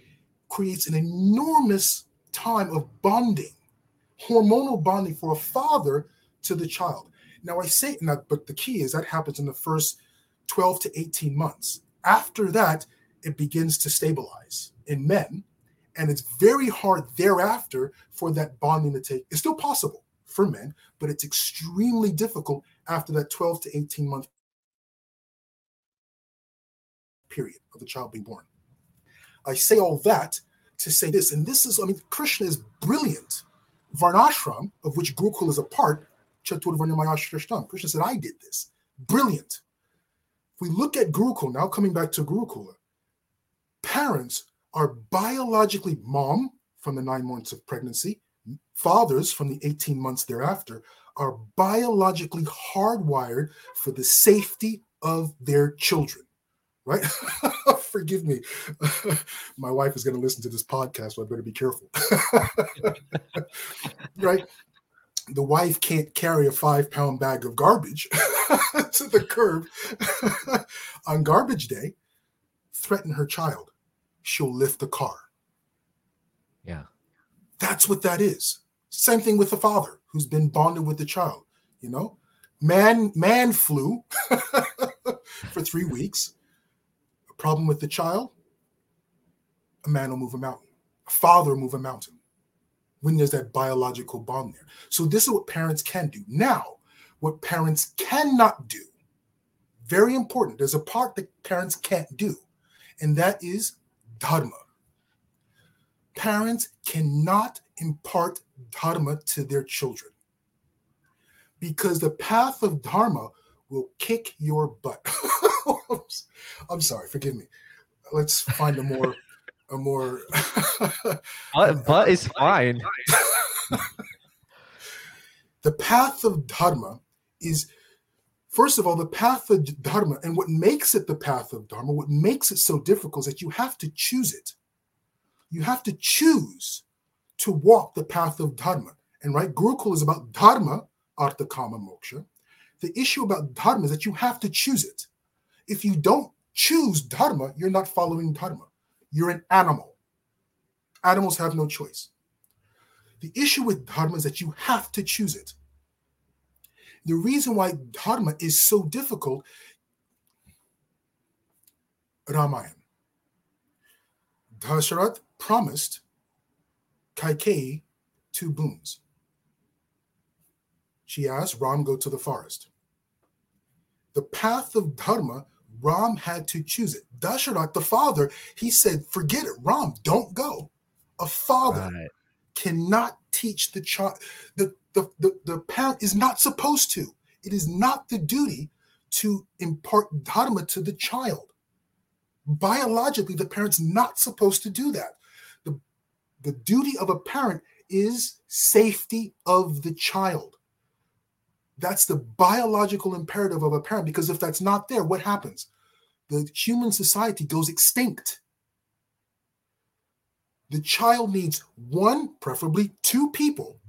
creates an enormous time of bonding, hormonal bonding for a father to the child. Now I say, but the key is that happens in the first 12 to 18 months. After that, it begins to stabilize in men, and it's very hard thereafter for that bonding to take. It's still possible for men, but it's extremely difficult after that 12 to 18 month period of the child being born. I say all that to say this, and this is, Krishna is brilliant. Varnashram, of which Gurukul is a part, Krishna said, I did this. Brilliant. If we look at Gurukul, now coming back to Gurukula, parents are biologically mom from the 9 months of pregnancy, fathers from the 18 months thereafter are biologically hardwired for the safety of their children. Right? Forgive me. My wife is going to listen to this podcast, so I better be careful. Right? The wife can't carry a 5-pound bag of garbage to the curb on garbage day, threaten her child. She'll lift the car. Yeah. That's what that is. Same thing with the father who's been bonded with the child, Man flew for 3 weeks. Problem with the child, a man will move a mountain. A father will move a mountain when there's that biological bond there. So this is what parents can do. Now, what parents cannot do, very important, there's a part that parents can't do, and that is dharma. Parents cannot impart dharma to their children because the path of dharma will kick your butt. I'm sorry, forgive me. Let's find a more. Butt is fine. The path of dharma is, first of all, the path of dharma, and what makes it the path of dharma, what makes it so difficult is that you have to choose it. You have to choose to walk the path of dharma. And right, Gurukul is about dharma, artha, kama, moksha. The issue about dharma is that you have to choose it. If you don't choose dharma, you're not following dharma. You're an animal. Animals have no choice. The issue with dharma is that you have to choose it. The reason why dharma is so difficult, Ramayana. Dasharath promised Kaikeyi 2 boons. She asked Ram, go to the forest. The path of dharma, Ram had to choose it. Dasharath, the father, he said, forget it, Ram, don't go. A father cannot teach the child. The parent is not supposed to. It is not the duty to impart dharma to the child. Biologically, the parent's not supposed to do that. The duty of a parent is safety of the child. That's the biological imperative of a parent, because if that's not there, what happens? The human society goes extinct. The child needs 1, preferably 2 people.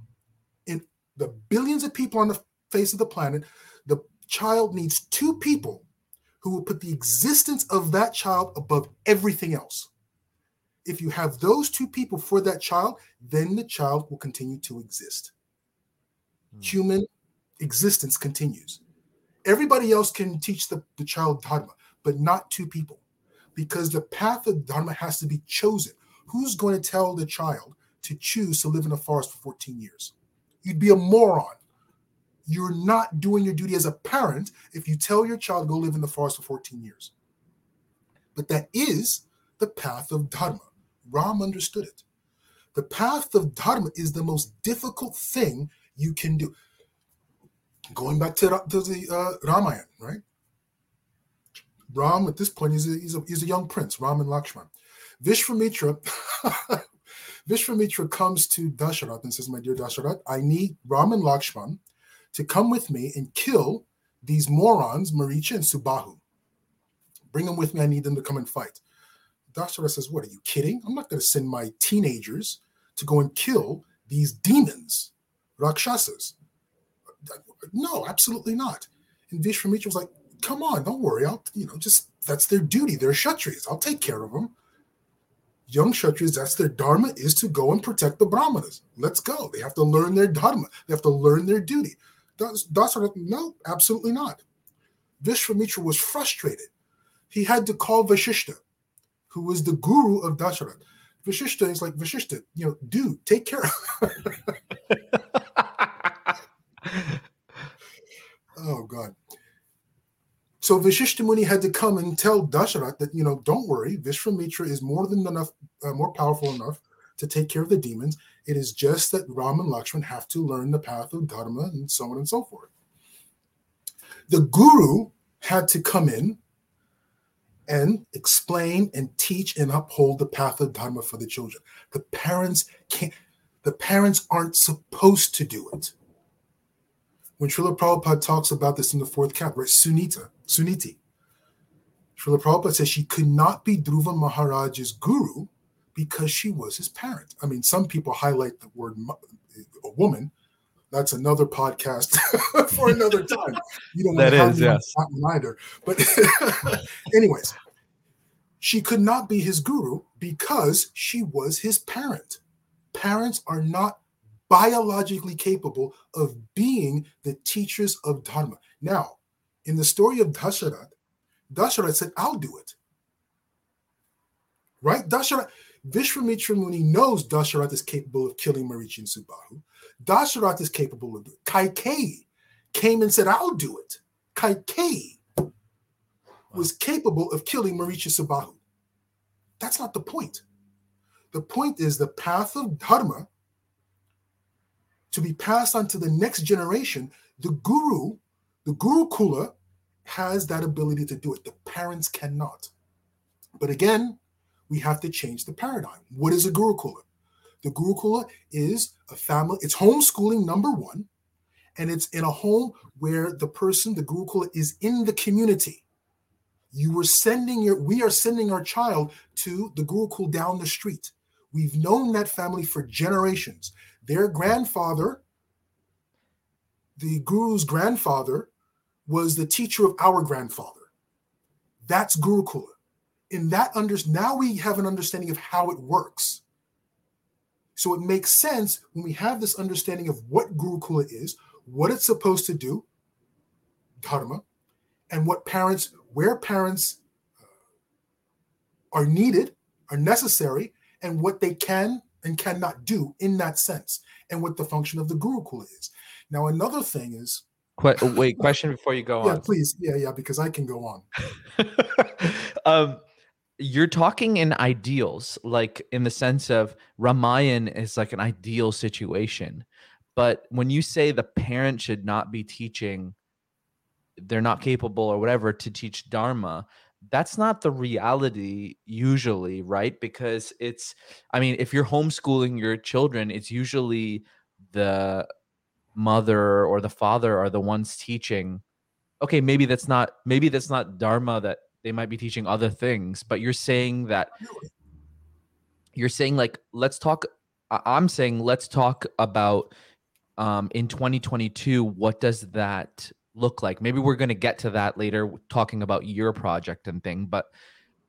In the billions of people on the face of the planet, the child needs 2 people who will put the existence of that child above everything else. If you have those 2 people for that child, then the child will continue to exist. Human existence continues. Everybody else can teach the child dharma, but not 2 people, because the path of dharma has to be chosen. Who's going to tell the child to choose to live in a forest for 14 years? You'd be a moron. You're not doing your duty as a parent if you tell your child to go live in the forest for 14 years. But that is the path of dharma. Ram understood it. The path of dharma is the most difficult thing you can do. Going back to the Ramayana, right? Ram, at this point, he's a young prince, Ram and Lakshman. Vishwamitra comes to Dasharath and says, my dear Dasharath, I need Ram and Lakshman to come with me and kill these morons, Maricha and Subahu. Bring them with me. I need them to come and fight. Dasharath says, what, are you kidding? I'm not going to send my teenagers to go and kill these demons, Rakshasas. No, absolutely not. And Vishwamitra was like, come on, don't worry. That's their duty. They're Kshatriyas. I'll take care of them. Young Kshatriyas, that's their dharma, is to go and protect the Brahmanas. Let's go. They have to learn their dharma. They have to learn their duty. Dasharath, no, absolutely not. Vishwamitra was frustrated. He had to call Vashishta, who was the guru of Dasharath. Vashishta is like, Vashishta, dude, take care of Oh, God. So Vashishta Muni had to come and tell Dasharath that, don't worry, Vishwamitra is more powerful enough to take care of the demons. It is just that Ram and Lakshman have to learn the path of dharma and so on and so forth. The guru had to come in and explain and teach and uphold the path of dharma for the children. The parents aren't supposed to do it. When Srila Prabhupada talks about this in the 4th chapter, right? Suniti. Srila Prabhupada says she could not be Dhruva Maharaj's guru because she was his parent. I mean, some people highlight the word a woman. That's another podcast for another time. You don't want to have one either. But anyways, she could not be his guru because she was his parent. Parents are not biologically capable of being the teachers of dharma. Now, in the story of Dasharath, Dasharath said, I'll do it. Right? Dasharath, Vishwamitra Muni knows Dasharath is capable of killing Marichi and Subahu. Dasharath is capable of doing it. Kaikeyi came and said, I'll do it. Kaikeyi was capable of killing Marichi Subahu. That's not the point. The point is the path of dharma to be passed on to the next generation. The guru, the Gurukula, has that ability to do it. The parents cannot. But again, we have to change the paradigm. What is a Gurukula? The Gurukula is a family. It's homeschooling, number one, and it's in a home where the person, the Gurukula, is in the community. We are sending our child to the Gurukul down the street. We've known that family for generations. Their grandfather, the guru's grandfather, was the teacher of our grandfather. That's Gurukula. Now we have an understanding of how it works. So it makes sense when we have this understanding of what Gurukula is, what it's supposed to do, dharma, and where parents are needed, are necessary, and what they can and cannot do in that sense, and what the function of the Gurukula is. Now, another thing is... Wait, question before you go on. Yeah, please. Yeah, because I can go on. You're talking in ideals, like in the sense of Ramayana is like an ideal situation. But when you say the parent should not be teaching, they're not capable or whatever to teach dharma, that's not the reality usually, right? Because if you're homeschooling your children, it's usually the mother or the father are the ones teaching. Okay, maybe that's not dharma, that they might be teaching other things, but let's talk about in 2022, what does that look like? Maybe we're going to get to that later, talking about your project and thing, but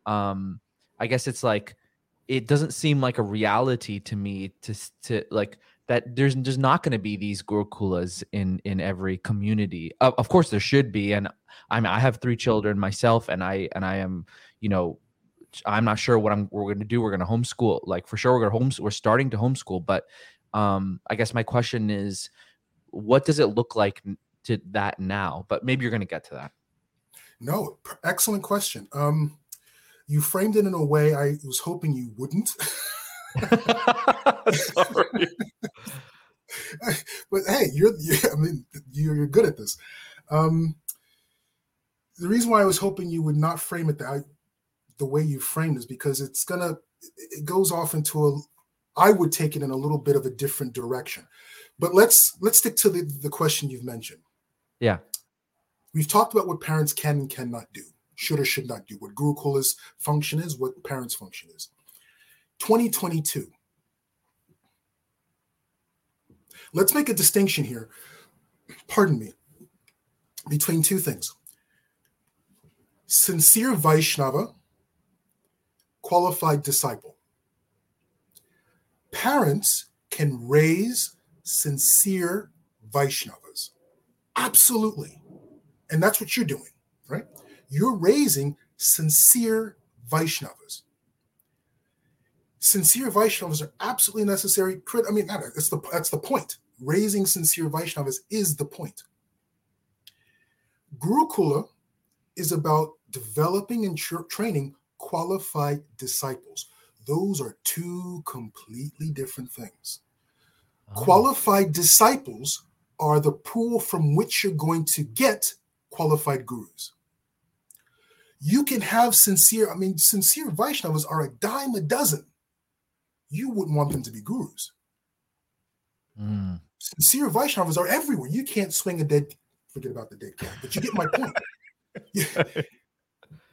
I guess it's like, it doesn't seem like a reality to me to like that there's not going to be these Gurukulas in every community. Of course there should be. And I have 3 children myself, and I am, I'm not sure what we're going to do. We're going to homeschool. Like for sure we're starting to homeschool. But I guess my question is, what does it look like to that now? But maybe you're going to get to that. No, excellent question. You framed it in a way I was hoping you wouldn't. Sorry. But hey, you're good at this. The reason why I was hoping you would not frame it the way you framed is because it goes off into I would take it in a little bit of a different direction. But let's stick to the question you've mentioned. Yeah. We've talked about what parents can and cannot do, should or should not do, what Gurukula's function is, what parents' function is. 2022. Let's make a distinction here, pardon me, between two things. Sincere Vaishnava, qualified disciple. Parents can raise sincere Vaishnavas. Absolutely. And that's what you're doing, right? You're raising sincere Vaishnavas. Sincere Vaishnavas are absolutely necessary. That's the point. Raising sincere Vaishnavas is the point. Gurukula is about developing and training qualified disciples. Those are 2 completely different things. Uh-huh. Qualified disciples are the pool from which you're going to get qualified gurus. You can have sincere Vaishnavas are a dime a dozen. You wouldn't want them to be gurus. Mm. Sincere Vaishnavas are everywhere. You can't swing forget about the dead cat, but you get my point. Yeah.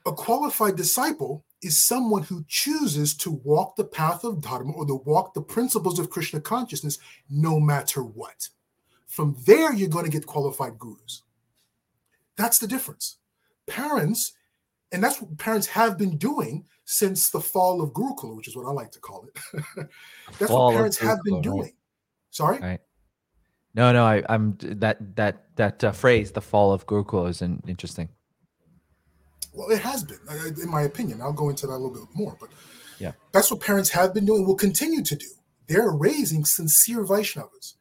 A qualified disciple is someone who chooses to walk the path of dharma or to walk the principles of Krishna consciousness no matter what. From there, you're going to get qualified gurus. That's the difference. Parents, and that's what parents have been doing since the fall of Gurukula, which is what I like to call it. That's fall what parents Gurukula, have been doing. Right? Sorry? Right. No, I'm that phrase, the fall of Gurukula, is interesting. Well, it has been, in my opinion. I'll go into that a little bit more. But Yeah. That's what parents have been doing, will continue to do. They're raising sincere Vaishnavas,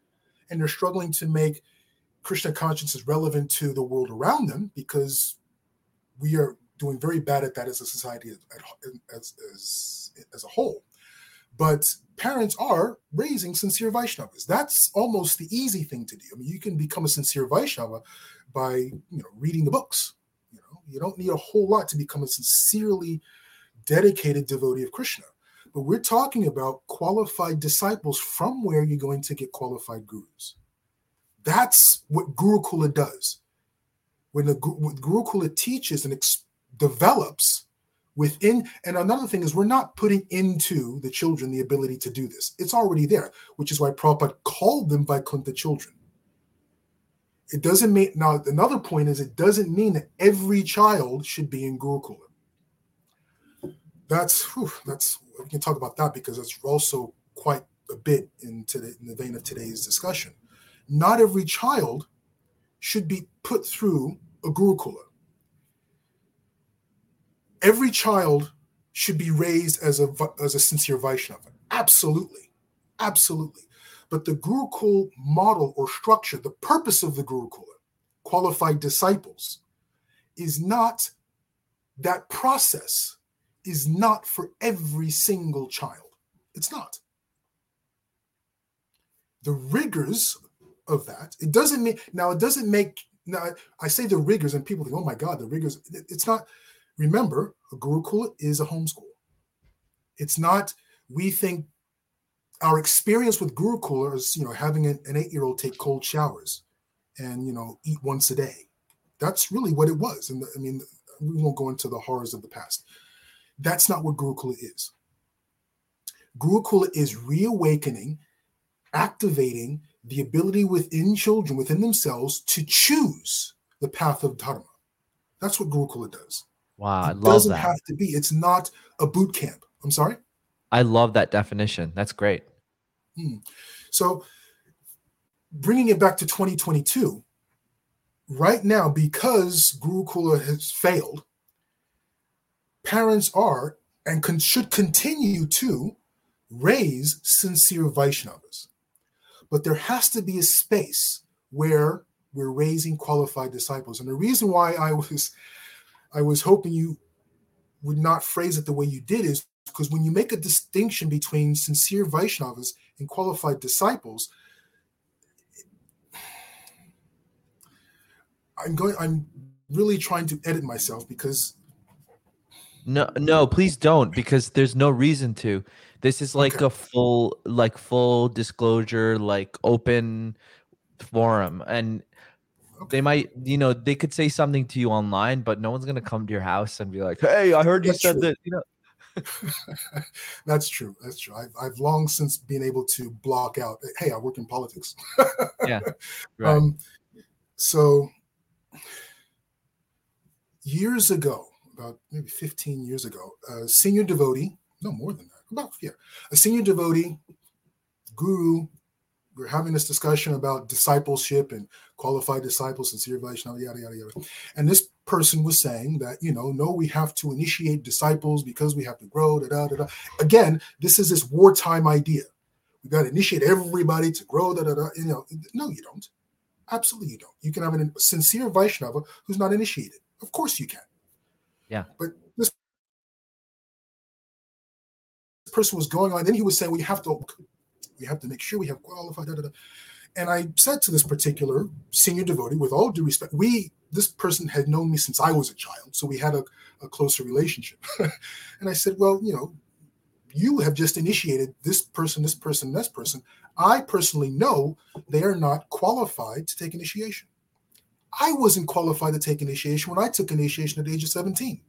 and they're struggling to make Krishna consciousness relevant to the world around them, because we are doing very bad at that as a society as a whole. But parents are raising sincere Vaishnavas. That's almost the easy thing to do. I mean, you can become a sincere Vaishnava by reading the books. You don't need a whole lot to become a sincerely dedicated devotee of Krishna. But we're talking about qualified disciples from where you're going to get qualified gurus. That's what Gurukula does. What Gurukula teaches and develops within, and another thing is we're not putting into the children the ability to do this. It's already there, which is why Prabhupada called them Vaikuntha children. It doesn't mean, now another point is, it doesn't mean that every child should be in Gurukula. That's we can talk about that, because that's also quite a bit in the vein of today's discussion. Not every child should be put through a Gurukula. Every child should be raised as a sincere Vaishnava. Absolutely. Absolutely. But the Gurukul model or structure, the purpose of the Gurukula, qualified disciples, is not, that process is not for every single child. It's not. The rigors of that, now I say the rigors and people think, oh my God, the rigors, it's not. Remember, a Gurukula is a homeschool. It's not, we think our experience with Gurukula is, having an 8-year-old take cold showers and, eat once a day. That's really what it was. And we won't go into the horrors of the past. That's not what Gurukula is. Gurukula is reawakening, activating the ability within children, within themselves, to choose the path of dharma. That's what Gurukula does. Wow, I love that. It doesn't have to be. It's not a boot camp. I'm sorry? I love that definition. That's great. So bringing it back to 2022, right now, because Gurukula has failed, parents are and should continue to raise sincere Vaishnavas. But there has to be a space where we're raising qualified disciples. And the reason why I was hoping you would not phrase it the way you did is because when you make a distinction between sincere Vaishnavas and qualified disciples, I'm really trying to edit myself because. No, please don't, because there's no reason to. This is like okay. A full disclosure, open forum. And okay. They might, they could say something to you online, but no one's going to come to your house and be like, hey, I heard you said that, That's true. That's true. I've long since been able to block out, hey, I work in politics. Yeah. Right. So years ago, about maybe 15 years ago, a senior devotee, no more than that, a senior devotee, guru, we're having this discussion about discipleship and qualified disciples, sincere Vaishnava, yada, yada, yada. And this person was saying that, we have to initiate disciples because we have to grow, da, da, da, da. Again, this is this wartime idea. We've got to initiate everybody to grow, da, da, da. No, you don't. Absolutely you don't. You can have a sincere Vaishnava who's not initiated. Of course you can. Yeah. But this person was going on, then he was saying, we have to make sure we have qualified, da, da, da. And I said to this particular senior devotee, with all due respect, this person had known me since I was a child, so we had a closer relationship. And I said, well, you have just initiated this person, this person, this person. I personally know they are not qualified to take initiation. I wasn't qualified to take initiation when I took initiation at the age of 17.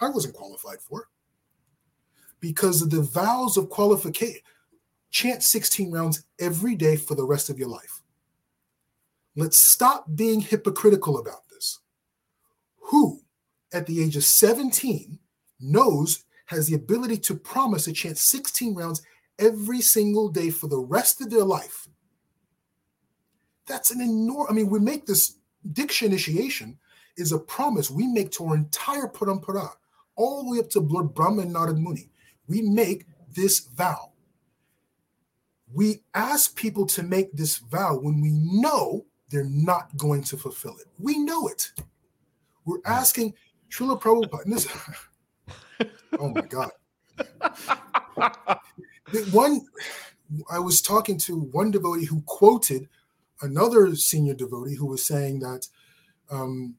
I wasn't qualified for it. Because of the vows of qualification, chant 16 rounds every day for the rest of your life. Let's stop being hypocritical about this. Who, at the age of 17, has the ability to promise to chant 16 rounds every single day for the rest of their life? That's an enormous, we make this Diksha initiation is a promise we make to our entire parampara, all the way up to Brahma and Narad Muni. we make this vow. We ask people to make this vow when we know they're not going to fulfill it. We know it. We're asking Srila Prabhupada. And this, oh my God. I was talking to one devotee who quoted another senior devotee who was saying that the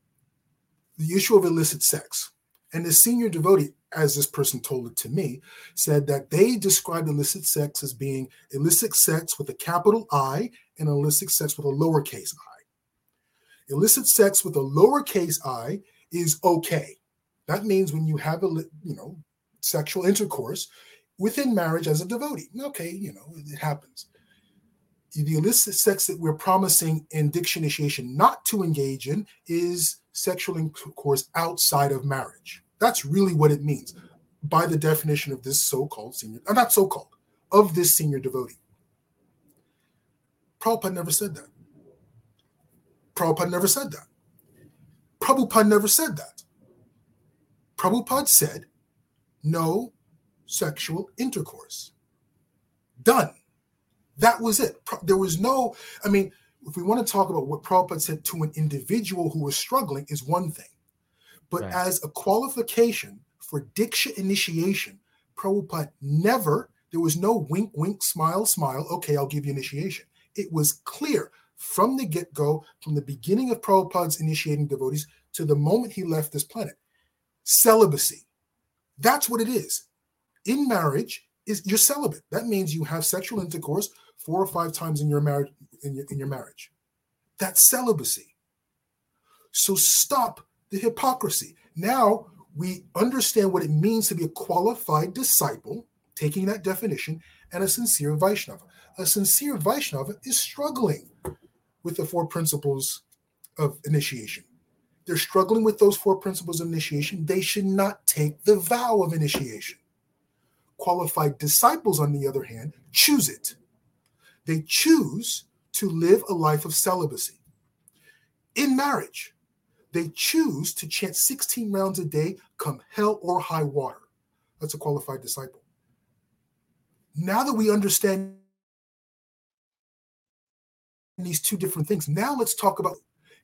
issue of illicit sex. And the senior devotee, as this person told it to me, said that they described illicit sex as being illicit sex with a capital I and illicit sex with a lowercase I. Illicit sex with a lowercase I is okay. That means when you have sexual intercourse within marriage as a devotee, okay, it happens. The illicit sex that we're promising in Diksha initiation not to engage in is sexual intercourse outside of marriage. That's really what it means by the definition of this of this senior devotee. Prabhupada never said that. Prabhupada never said that. Prabhupada never said that. Prabhupada said, no sexual intercourse. Done. That was it. There was no, if we want to talk about what Prabhupada said to an individual who was struggling is one thing. But right. As a qualification for Diksha initiation, Prabhupada never, there was no wink, wink, smile, smile, okay, I'll give you initiation. It was clear from the get-go, from the beginning of Prabhupada's initiating devotees to the moment he left this planet. Celibacy. That's what it is. In marriage, you're celibate. That means you have sexual intercourse 4 or 5 times in your marriage. That's celibacy. So stop the hypocrisy. Now we understand what it means to be a qualified disciple, taking that definition, and a sincere Vaishnava. A sincere Vaishnava is struggling with the 4 principles of initiation. They're struggling with those 4 principles of initiation. They should not take the vow of initiation. Qualified disciples, on the other hand, choose it. They choose to live a life of celibacy. In marriage, they choose to chant 16 rounds a day, come hell or high water. That's a qualified disciple. Now that we understand these 2 different things, now let's talk about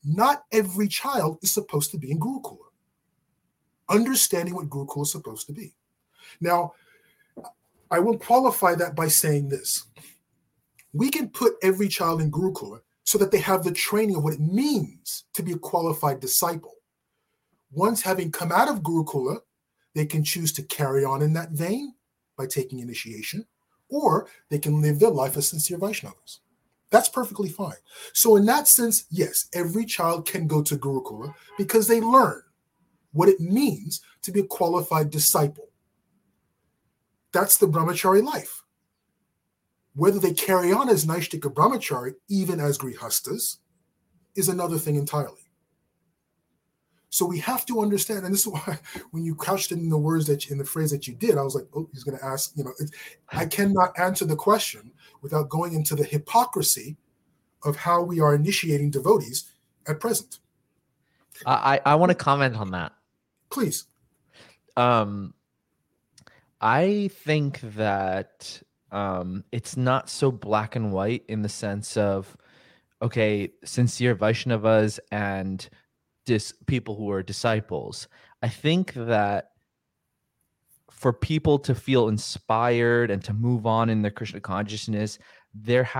not every child is supposed to be in Gurukula. Understanding what Gurukula is supposed to be. Now, I will qualify that by saying this. We can put every child in Gurukula so that they have the training of what it means to be a qualified disciple. Once having come out of Gurukula, they can choose to carry on in that vein by taking initiation, or they can live their life as sincere Vaishnavas. That's perfectly fine. So in that sense, yes, every child can go to Gurukula because they learn what it means to be a qualified disciple. That's the Brahmachari life. Whether they carry on as Naishtika Brahmachari, even as Grihasthas, is another thing entirely. So we have to understand, and this is why when you couched it in the words in the phrase that you did, I was like, oh, he's going to ask, I cannot answer the question without going into the hypocrisy of how we are initiating devotees at present. I want to comment on that. Please. I think that it's not so black and white in the sense of, okay, sincere Vaishnavas and people who are disciples. I think that for people to feel inspired and to move on in their Krishna consciousness, but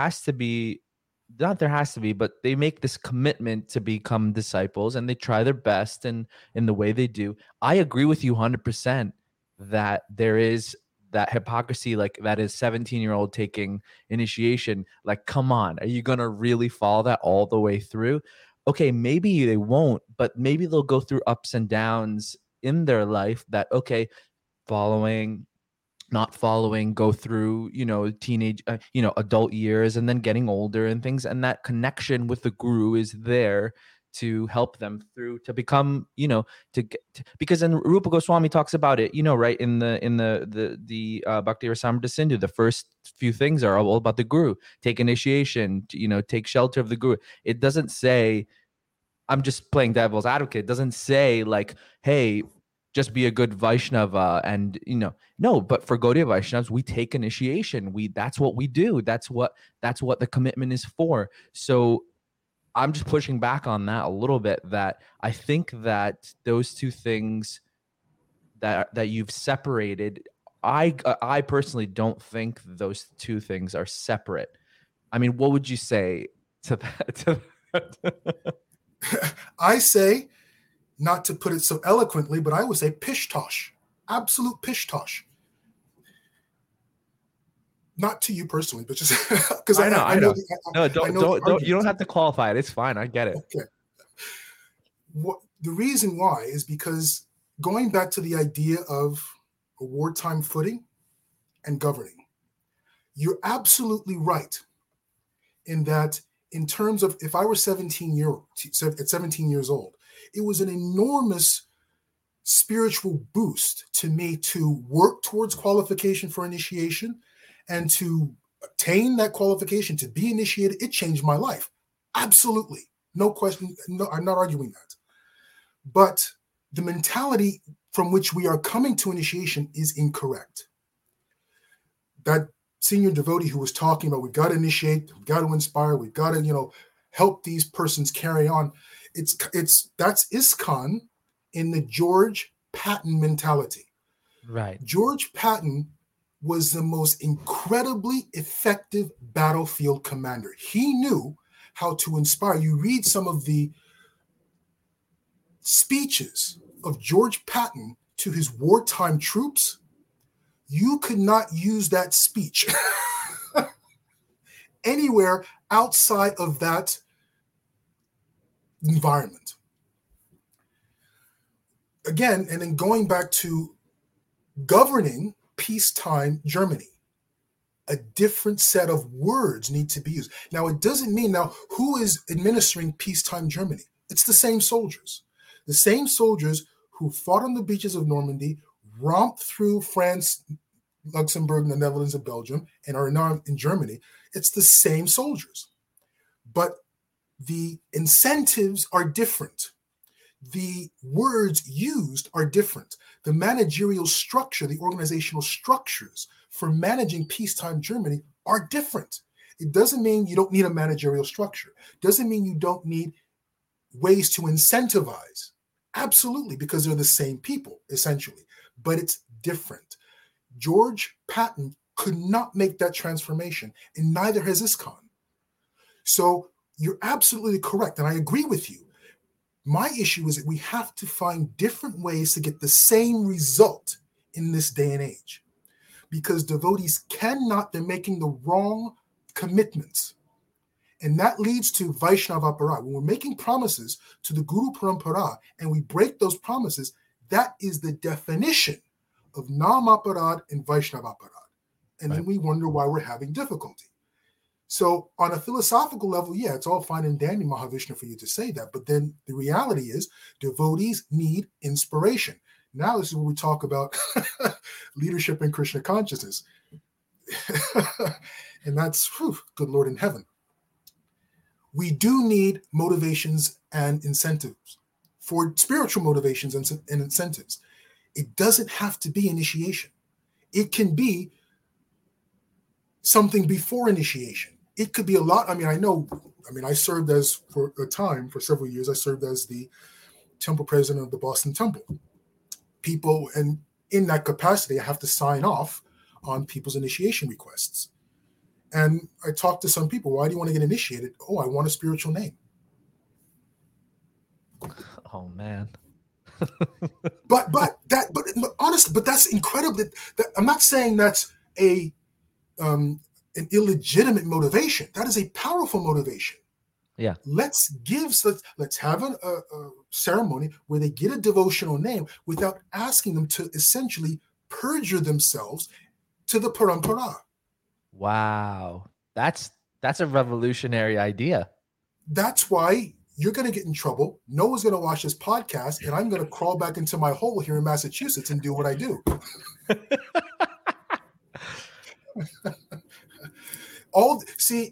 they make this commitment to become disciples and they try their best and in the way they do. I agree with you 100%. That there is that hypocrisy, like that is 17-year-old taking initiation. Like, come on, are you going to really follow that all the way through? Okay, maybe they won't, but maybe they'll go through ups and downs in their life that, okay, following, not following, go through, teenage, adult years and then getting older and things. And that connection with the guru is there to help them through to become, because then Rupa Goswami talks about it, right in the Bhakti Rasamrita Sindhu, the first few things are all about the guru. Take initiation, take shelter of the guru. It doesn't say, I'm just playing devil's advocate. It doesn't say like, hey, just be a good Vaishnava and, you know, no, but for Gaudiya Vaishnavas, we take initiation. That's what we do. That's what the commitment is for. So I'm just pushing back on that a little bit, that I think that those two things that you've separated, I personally don't think those two things are separate. I mean, what would you say to that? I say, not to put it so eloquently, but I would say pish-tosh, absolute pish-tosh. Not to you personally, but just because I know. No, don't. You don't have to qualify it. It's fine. I get it. Okay. The reason why is because going back to the idea of a wartime footing and governing, you're absolutely right in that. In terms of, if I were 17 years old, it was an enormous spiritual boost to me to work towards qualification for initiation and to obtain that qualification, to be initiated. It changed my life. Absolutely. No question. No, I'm not arguing that. But the mentality from which we are coming to initiation is incorrect. That senior devotee who was talking about, we've got to initiate, we've got to inspire, we've got to, help these persons carry on. That's ISKCON in the George Patton mentality. Right. George Patton was the most incredibly effective battlefield commander. He knew how to inspire. You read some of the speeches of George Patton to his wartime troops. You could not use that speech anywhere outside of that environment. Again, and then going back to governing peacetime Germany, a different set of words need to be used. Now, it doesn't mean now who is administering peacetime Germany. It's the same soldiers who fought on the beaches of Normandy, romped through France, Luxembourg, the Netherlands, and Belgium, and are now in Germany. It's the same soldiers, but the incentives are different. The words used are different. The managerial structure, the organizational structures for managing peacetime Germany are different. It doesn't mean you don't need a managerial structure. It doesn't mean you don't need ways to incentivize. Absolutely, because they're the same people, essentially. But it's different. George Patton could not make that transformation, and neither has ISKCON. So you're absolutely correct, and I agree with you. My issue is that we have to find different ways to get the same result in this day and age, because devotees they're making the wrong commitments. And that leads to Vaishnava Parā. When we're making promises to the Guru Parampara and we break those promises, that is the definition of Namaparad and Vaishnav Aparad. And then we wonder why we're having difficulty. So on a philosophical level, yeah, it's all fine and dandy, Mahavishnu, for you to say that. But then the reality is devotees need inspiration. Now this is where we talk about leadership in Krishna consciousness. And that's, good Lord in heaven. We do need motivations and incentives. For spiritual motivations and incentives. It doesn't have to be initiation. It can be something before initiation. It could be a lot. I served as, for a time, for several years, I served as the temple president of the Boston Temple. People, and in that capacity, I have to sign off on people's initiation requests. And I talked to some people, why do you want to get initiated? Oh, I want a spiritual name. Oh man. but that's incredible. I'm not saying that's an illegitimate motivation. That is a powerful motivation. Yeah. Let's have a ceremony where they get a devotional name without asking them to essentially perjure themselves to the parampara. Wow. That's a revolutionary idea. That's why you're going to get in trouble. No one's going to watch this podcast, and I'm going to crawl back into my hole here in Massachusetts and do what I do.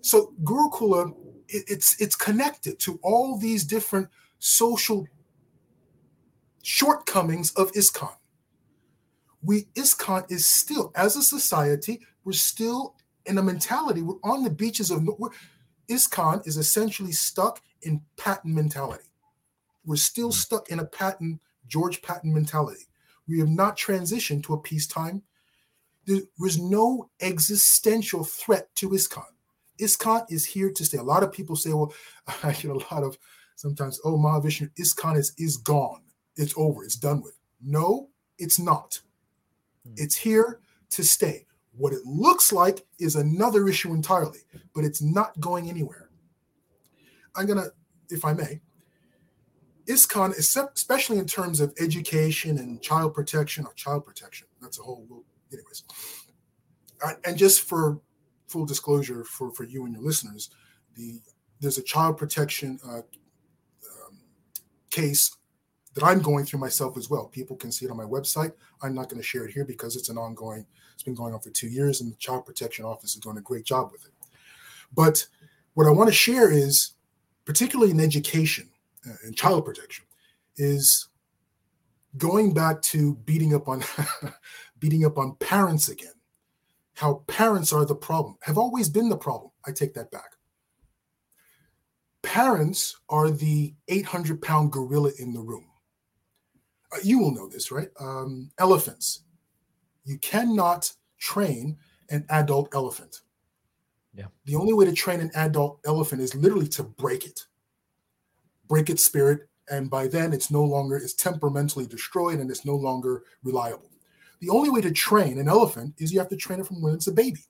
So Gurukula, it's connected to all these different social shortcomings of ISKCON. we, ISKCON is still, as a society, we're still in a mentality, we're on the beaches of, ISKCON is essentially stuck in Patton mentality. We're still stuck in a Patton, George Patton mentality. We have not transitioned to a peacetime. There was no existential threat to ISKCON. ISKCON is here to stay. A lot of people say, well, I get a lot of sometimes, oh, Mahavishnu, ISKCON is gone. It's over. It's done with. No, it's not. It's here to stay. What it looks like is another issue entirely, but it's not going anywhere. I'm going to, if I may, ISKCON, especially in terms of education and child protection, that's a whole, anyways. And just for full disclosure for you and your listeners, there's a child protection case that I'm going through myself as well. People can see it on my website. I'm not going to share it here because it's been going on for 2 years, and the Child Protection Office is doing a great job with it. But what I want to share is, particularly in education and child protection, is going back to beating up on parents again. How parents are the problem, have always been the problem. I take that back. Parents are the 800-pound gorilla in the room. You will know this, right? Elephants. You cannot train an adult elephant. Yeah. The only way to train an adult elephant is literally to break its spirit, and by then it's temperamentally destroyed and it's no longer reliable. The only way to train an elephant is you have to train it from when it's a baby.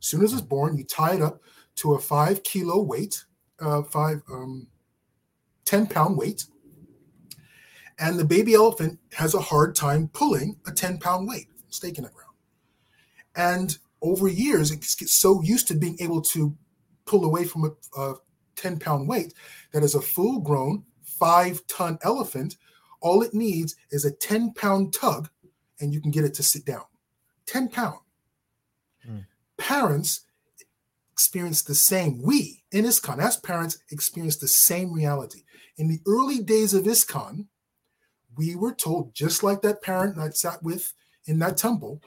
As soon as it's born, you tie it up to a 5 kilo weight, 10-pound weight, and the baby elephant has a hard time pulling a 10-pound weight, stake in the ground. And over years, it gets so used to being able to pull away from a 10-pound weight that as a full-grown 5-ton elephant, all it needs is a 10-pound tug, and you can get it to sit down. 10-pound. Mm. Parents experience the same. We, in ISKCON, as parents, experience the same reality. In the early days of ISKCON, we were told, just like that parent that I sat with in that temple,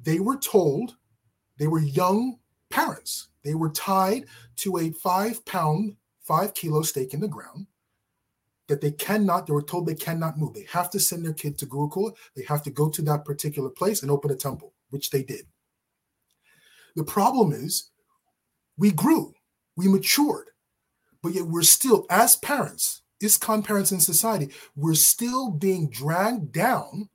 they were told, they were young parents. They were tied to a 5 kilo stake in the ground that they were told they cannot move. They have to send their kid to Gurukul. They have to go to that particular place and open a temple, which they did. The problem is we grew, we matured, but yet we're still, as parents, ISKCON parents in society, we're still being dragged down.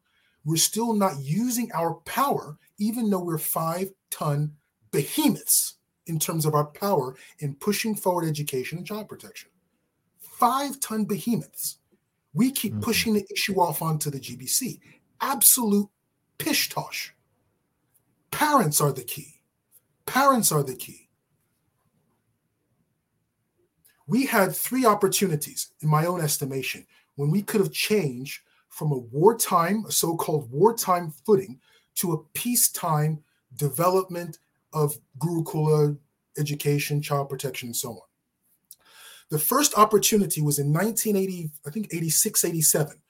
We're still not using our power, even though we're 5-ton behemoths in terms of our power in pushing forward education and child protection. 5-ton behemoths. We keep pushing the issue off onto the GBC. Absolute pish-tosh. Parents are the key. Parents are the key. We had 3 opportunities, in my own estimation, when we could have changed from a so-called wartime footing to a peacetime development of Gurukula, education, child protection, and so on. The first opportunity was in 86, 87,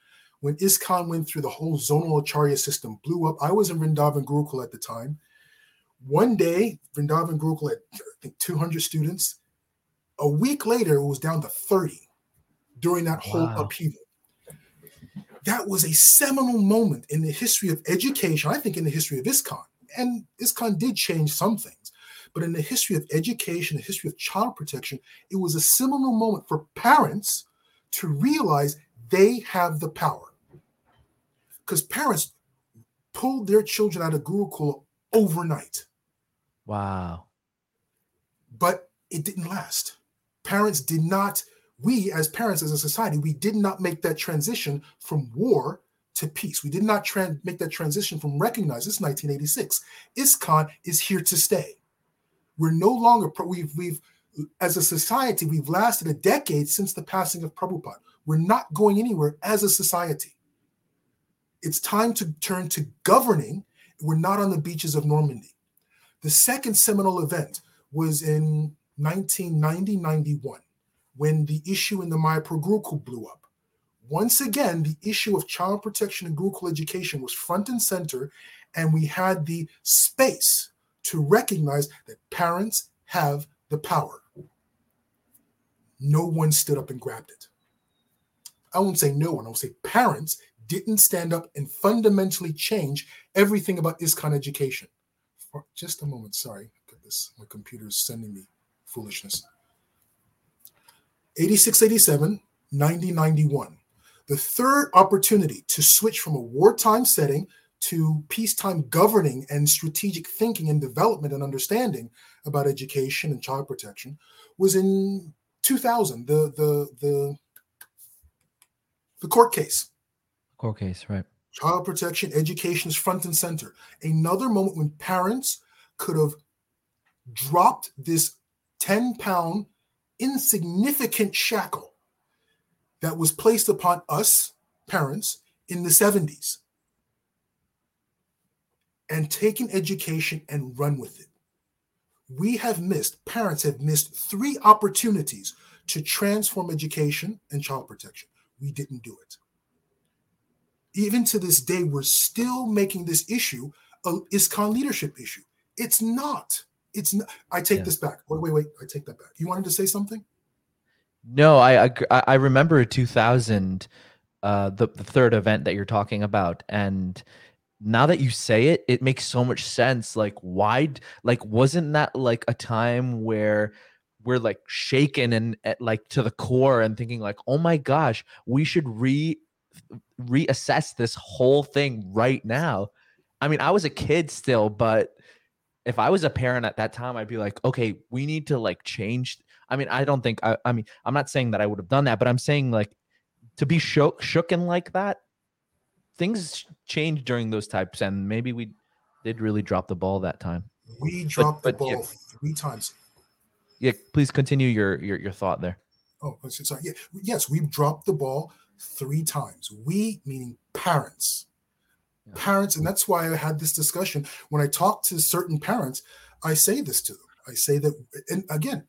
when ISKCON went through the whole zonal acharya system, blew up. I was in Vrindavan Gurukul at the time. One day, Vrindavan Gurukul had, 200 students. A week later, it was down to 30 during that whole upheaval. That was a seminal moment in the history of education, I think in the history of ISKCON. And ISKCON did change some things. But in the history of education, the history of child protection, it was a seminal moment for parents to realize they have the power. Because parents pulled their children out of Gurukula overnight. Wow. But it didn't last. We as parents, as a society, we did not make that transition from war to peace. We did not make that transition from recognize this 1986. ISKCON is here to stay. We're no longer, as a society, we've lasted a decade since the passing of Prabhupada. We're not going anywhere as a society. It's time to turn to governing. We're not on the beaches of Normandy. The second seminal event was in 1990-91, when the issue in the Mayapur Gurukul blew up. once again, the issue of child protection and Gurukul education was front and center, and we had the space to recognize that parents have the power. No one stood up and grabbed it. I won't say no one, I'll say parents didn't stand up and fundamentally change everything about ISKCON education. For just a moment, sorry, look at this. My computer is sending me foolishness. 86, 87, 90, 91. The third opportunity to switch from a wartime setting to peacetime governing and strategic thinking and development and understanding about education and child protection was in 2000, the court case. Court case, right. Child protection, education is front and center. Another moment when parents could have dropped this 10-pound insignificant shackle that was placed upon us parents in the 70s and taken education and run with it. We have missed, parents have missed three opportunities to transform education and child protection. We didn't do it. Even to this day, we're still making this issue an ISKCON leadership issue. It's not. It's not. I take this back. Wait. I take that back. You wanted to say something? No, I remember 2000, the third event that you're talking about, and now that you say it, it makes so much sense. Like, why? Like, wasn't that like a time where we're like shaken and like to the core and thinking like, oh my gosh, we should reassess this whole thing right now? I mean, I was a kid still, but if I was a parent at that time, I'd be like, okay, we need to like change. I mean, I don't think, I mean, I'm not saying that I would have done that, but I'm saying like to be shooken like that, things change during those types. And maybe we did really drop the ball that time. We dropped the ball three times. Yeah. Please continue your thought there. Oh, sorry. Yeah. Yes. We've dropped the ball three times. We, meaning parents. Yeah. Parents, and that's why I had this discussion. When I talk to certain parents, I say this to them. I say that, and again,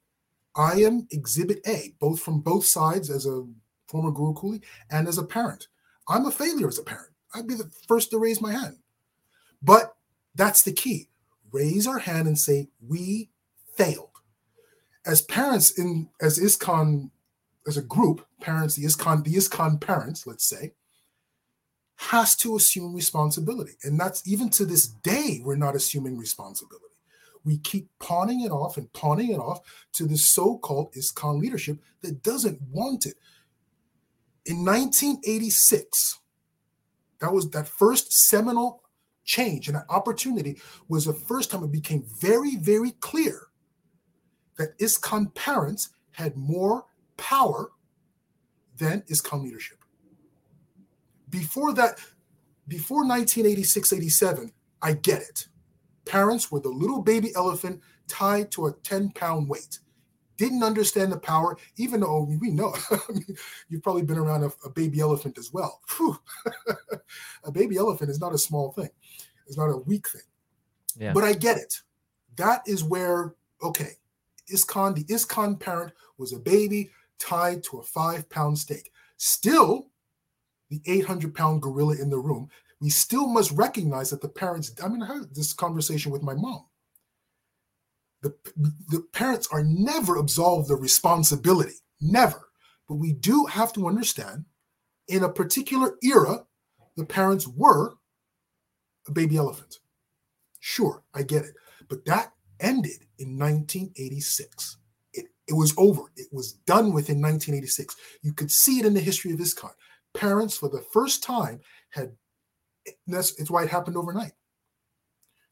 I am exhibit A, both from both sides as a former Gurukuli and as a parent. I'm a failure as a parent. I'd be the first to raise my hand. But that's the key. Raise our hand and say, we failed. As parents, as ISKCON, as a group, parents, the ISKCON parents, let's say, has to assume responsibility. And that's, even to this day, we're not assuming responsibility. We keep pawning it off and pawning it off to the so-called ISKCON leadership that doesn't want it. In 1986, that was that first seminal change, and that opportunity was the first time it became very, very clear that ISKCON parents had more power than ISKCON leadership. Before that, before 1986, 87, I get it. Parents were the little baby elephant tied to a 10-pound weight. Didn't understand the power, even though we know. I mean, you've probably been around a baby elephant as well. A baby elephant is not a small thing. It's not a weak thing. Yeah. But I get it. That is where, okay, ISKCON, the ISKCON parent was a baby tied to a 5-pound stake. Still, the 800-pound gorilla in the room, we still must recognize that the parents, I mean, I had this conversation with my mom. The parents are never absolved of responsibility, never. But we do have to understand, in a particular era, the parents were a baby elephant. Sure, I get it. But that ended in 1986. It was over. It was done with in 1986. You could see it in the history of ISKCON. Parents, for the first time, had, it's why it happened overnight.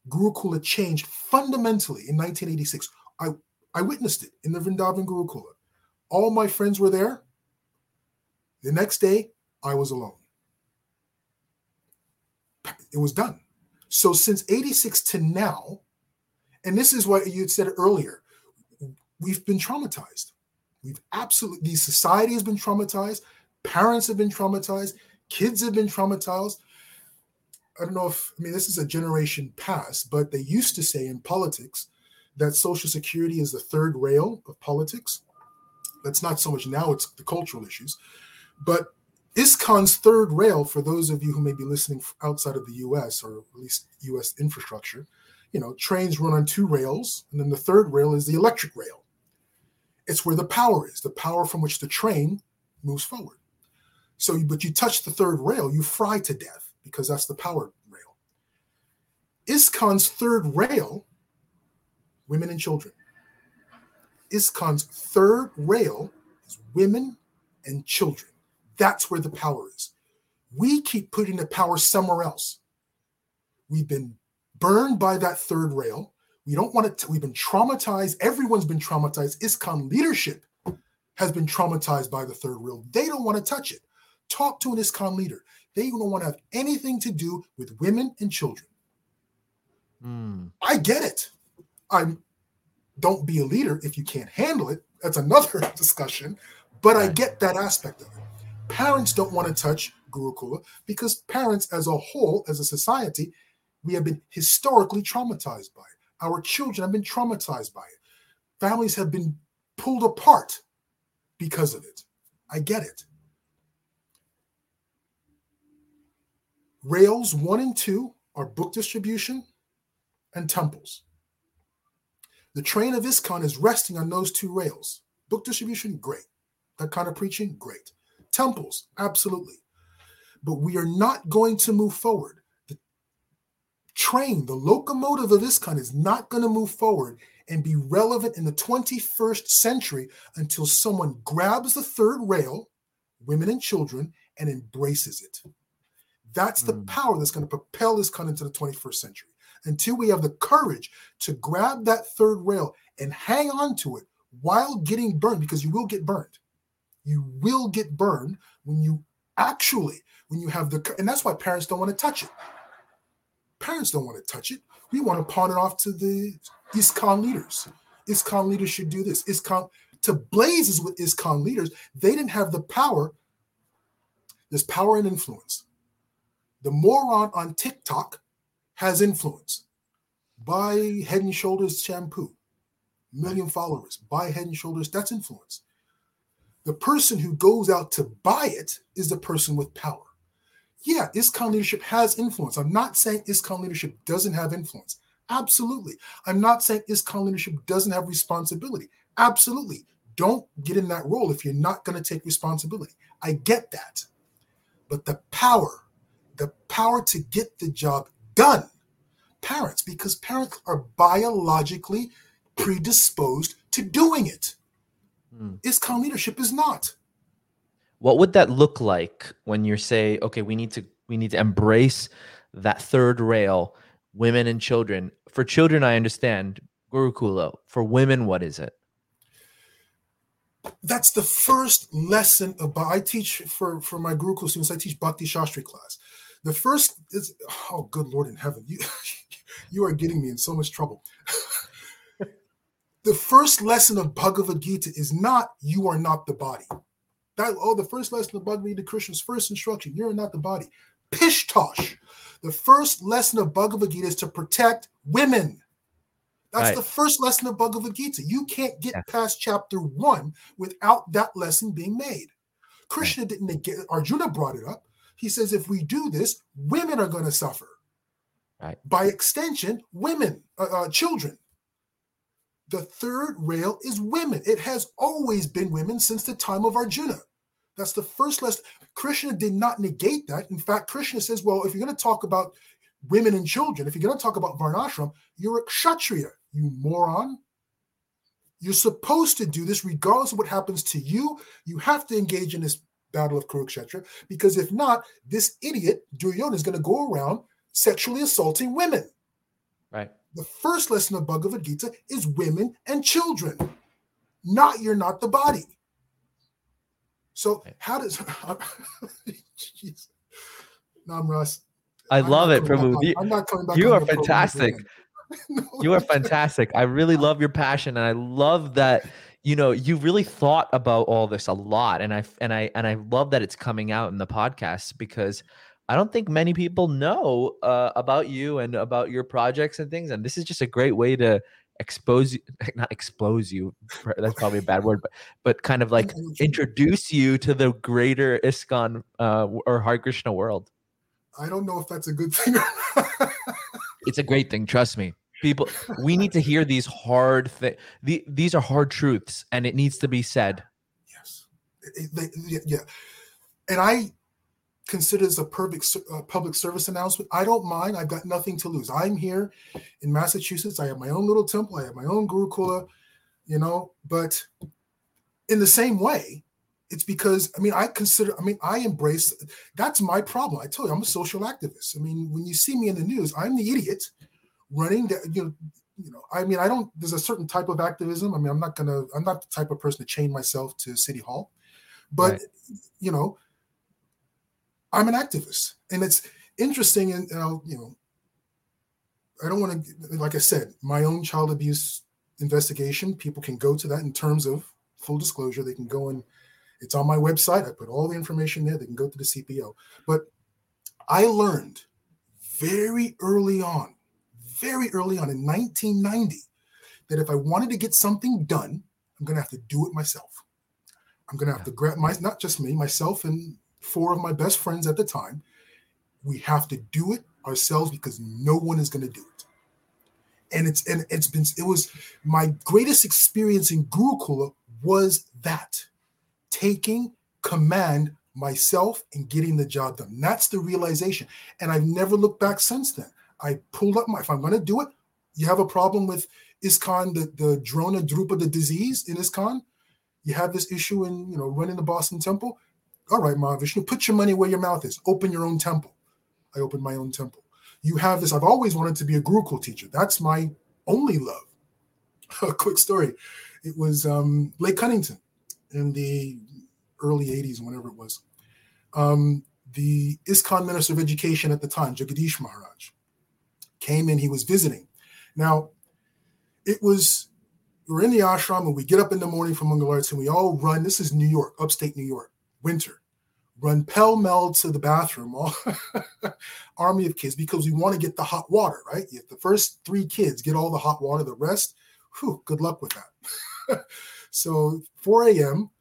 Gurukula changed fundamentally in 1986. I witnessed it in the Vrindavan Gurukula. All my friends were there. The next day, I was alone. It was done. So since 86 to now, and this is what you had said earlier, we've been traumatized. We've absolutely, society has been traumatized. Parents have been traumatized. Kids have been traumatized. I don't know if, I mean, this is a generation past, but they used to say in politics that Social Security is the third rail of politics. That's not so much now, it's the cultural issues. But ISKCON's third rail, for those of you who may be listening outside of the U.S. or at least U.S. infrastructure, you know, trains run on two rails, and then the third rail is the electric rail. It's where the power is, the power from which the train moves forward. So, but you touch the third rail, you fry to death, because that's the power rail. ISKCON's third rail, women and children. ISKCON's third rail is women and children. That's where the power is. We keep putting the power somewhere else. We've been burned by that third rail. We don't want it to, we've been traumatized. Everyone's been traumatized. ISKCON leadership has been traumatized by the third rail. They don't want to touch it. Talk to an ISKCON leader. They don't want to have anything to do with women and children. I get it. Don't be a leader if you can't handle it. That's another discussion. But I get that aspect of it. Parents don't want to touch Gurukula because parents as a whole, as a society, we have been historically traumatized by it. Our children have been traumatized by it. Families have been pulled apart because of it. I get it. Rails 1 and 2 are book distribution and temples. The train of ISKCON is resting on those two rails. Book distribution, great. That kind of preaching, great. Temples, absolutely. But we are not going to move forward. The train, the locomotive of ISKCON is not going to move forward and be relevant in the 21st century until someone grabs the third rail, women and children, and embraces it. That's the power that's going to propel ISKCON into the 21st century. Until we have the courage to grab that third rail and hang on to it while getting burned, because you will get burned. You will get burned when you have the, and that's why parents don't want to touch it. Parents don't want to touch it. We want to pawn it off to the ISKCON leaders. ISKCON leaders should do this. ISKCON, to blazes with ISKCON leaders, they didn't have the power. There's power and influence. The moron on TikTok has influence. Buy Head and Shoulders shampoo. Million followers. Buy Head and Shoulders. That's influence. The person who goes out to buy it is the person with power. Yeah, ISKCON leadership has influence. I'm not saying ISKCON leadership doesn't have influence. Absolutely. I'm not saying ISKCON leadership doesn't have responsibility. Absolutely. Don't get in that role if you're not going to take responsibility. I get that. But the power to get the job done. Parents, because parents are biologically predisposed to doing it. ISKCON leadership is not. What would that look like when you say, okay, we need to embrace that third rail, women and children? For children, I understand Gurukula. For women, what is it? That's the first lesson about. I teach for my Gurukula students. I teach Bhakti Shastri class. The first is, oh, good Lord in heaven, you are getting me in so much trouble. The first lesson of Bhagavad Gita is not, you are not the body. The first lesson of Bhagavad Gita, Krishna's first instruction, you are not the body. Pishtosh. The first lesson of Bhagavad Gita is to protect women. That's right. The first lesson of Bhagavad Gita. You can't get past chapter 1 without that lesson being made. Krishna didn't negate it. Arjuna brought it up. He says, if we do this, women are going to suffer. Right. By extension, women, children. The third rail is women. It has always been women since the time of Arjuna. That's the first lesson. Krishna did not negate that. In fact, Krishna says, well, if you're going to talk about women and children, if you're going to talk about Varnashram, you're a Kshatriya, you moron. You're supposed to do this regardless of what happens to you. You have to engage in this battle of Kurukshetra, because if not, this idiot Duryodhana is going to go around sexually assaulting women. Right. The first lesson of Bhagavad Gita is women and children, not you're not the body. So how does Namras? I love it, Prabhu. I'm not coming back. You are fantastic. No. You are fantastic. I really love your passion, and I love that. You know, you really thought about all this a lot, and I love that it's coming out in the podcast, because I don't think many people know about you and about your projects and things. And this is just a great way to expose you, that's probably a bad word, but kind of like introduce you to the greater ISKCON or Hare Krishna world. I don't know if that's a good thing. It's a great thing, trust me. People, we need to hear these hard things. These are hard truths, and it needs to be said. Yes. Yeah. And I consider this a perfect public service announcement. I don't mind. I've got nothing to lose. I'm here in Massachusetts. I have my own little temple. I have my own Gurukula, But in the same way, it's because, I embrace, that's my problem. I tell you, I'm a social activist. When you see me in the news, I'm the idiot running that, there's a certain type of activism. I'm not the type of person to chain myself to City Hall, but, right. I'm an activist, and it's interesting. And I don't want to, like I said, my own child abuse investigation, people can go to that in terms of full disclosure. They can go and it's on my website. I put all the information there. They can go to the CPO. But I learned very early on in 1990, that if I wanted to get something done, I'm going to have to do it myself. I'm going to have to grab myself and four of my best friends at the time. We have to do it ourselves because no one is going to do it. It was my greatest experience in Gurukula was that, taking command myself and getting the job done. That's the realization. And I've never looked back since then. I pulled up if I'm going to do it, you have a problem with ISKCON, the Drona Drupada disease in ISKCON. You have this issue in, running the Boston temple. All right, Mahavishnu, put your money where your mouth is. Open your own temple. I opened my own temple. You have this. I've always wanted to be a Gurukul teacher. That's my only love. A quick story. It was Lake Cunnington in the early 80s, whenever it was. The ISKCON Minister of Education at the time, Jagadish Maharaj, came in. He was visiting. Now, we're in the ashram, and we get up in the morning from Mangalarti, and we all run. This is New York, upstate New York, winter. Run pell-mell to the bathroom, all army of kids, because we want to get the hot water, right? The first 3 kids get all the hot water. The rest, good luck with that. So 4 a.m.,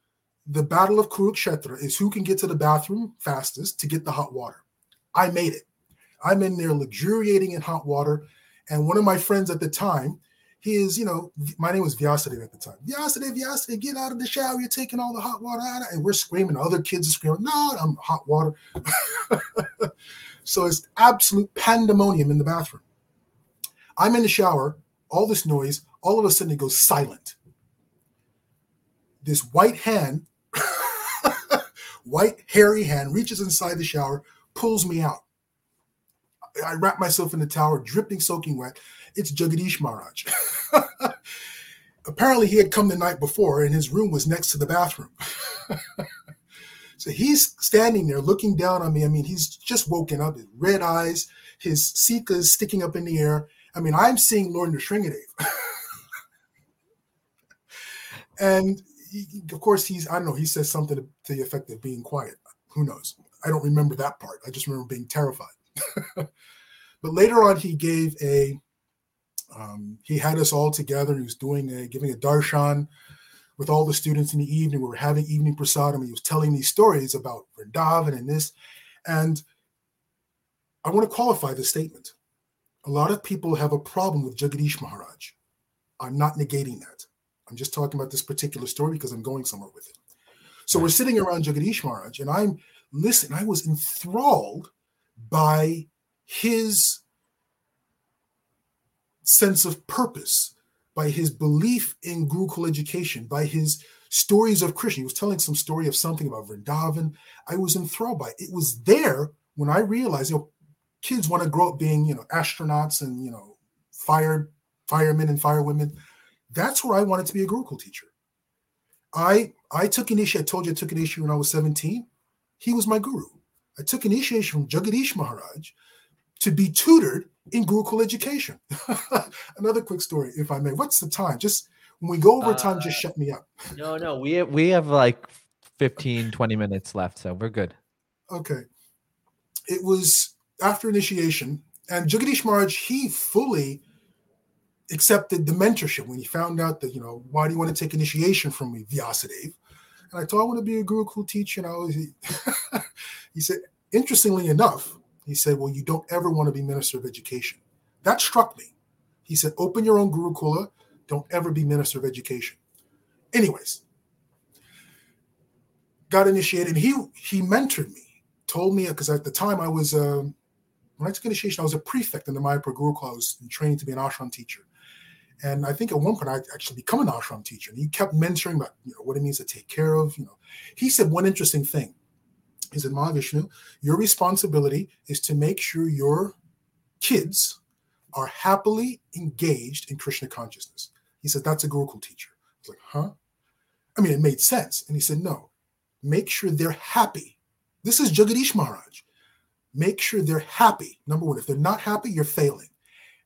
the battle of Kurukshetra is who can get to the bathroom fastest to get the hot water. I made it. I'm in there luxuriating in hot water. And one of my friends at the time, he is, my name was Vyasadev at the time. Vyasadev, get out of the shower. You're taking all the hot water out. And we're screaming. Other kids are screaming, no, I'm hot water. So it's absolute pandemonium in the bathroom. I'm in the shower, all this noise. All of a sudden it goes silent. This white hairy hand reaches inside the shower, pulls me out. I wrap myself in the towel, dripping, soaking wet. It's Jagadish Maharaj. Apparently, he had come the night before, and his room was next to the bathroom. So he's standing there looking down on me. He's just woken up, his red eyes, his sikas sticking up in the air. I'm seeing Lord Nrsingadev. And, of course, he says something to the effect of being quiet. Who knows? I don't remember that part. I just remember being terrified. But later on, he gave he had us all together. He was giving a darshan with all the students in the evening. We were having evening prasadam, and he was telling these stories about Vrindavan and this. And I want to qualify this statement. A lot of people have a problem with Jagadish Maharaj. I'm not negating that. I'm just talking about this particular story because I'm going somewhere with it. So we're sitting around Jagadish Maharaj, and I was enthralled by his sense of purpose, by his belief in Gurukul education, by his stories of Krishna. He was telling some story of something about Vrindavan. I was enthralled by it. It was there when I realized, kids want to grow up being, astronauts and, firemen and firewomen. That's where I wanted to be a Gurukul teacher. I took initiation when I was 17. He was my guru. I took initiation from Jagadish Maharaj to be tutored in Gurukul education. Another quick story, if I may. What's the time? Just when we go over time, just shut me up. No, we have like 15, 20 minutes left, so we're good. Okay. It was after initiation, and Jagadish Maharaj, he fully accepted the mentorship when he found out that, you know, why do you want to take initiation from me, Vyasadev? And I told him I want to be a Gurukul teacher. And I was, he said, interestingly enough, he said, well, you don't ever want to be minister of education. That struck me. He said, open your own Gurukula. Don't ever be minister of education. Anyways, got initiated. And he mentored me, told me, because at the time I was, when I took initiation, I was a prefect in the Mayapur Gurukula. I was training to be an ashram teacher. And I think at one point I actually become an ashram teacher. And he kept mentoring about, you know, what it means to take care of. You know, he said one interesting thing. He said, Mahavishnu, your responsibility is to make sure your kids are happily engaged in Krishna consciousness. He said, that's a Gurukul teacher. I was like, huh? I mean, it made sense. And he said, no, make sure they're happy. This is Jagadish Maharaj. Make sure they're happy. Number one, if they're not happy, you're failing.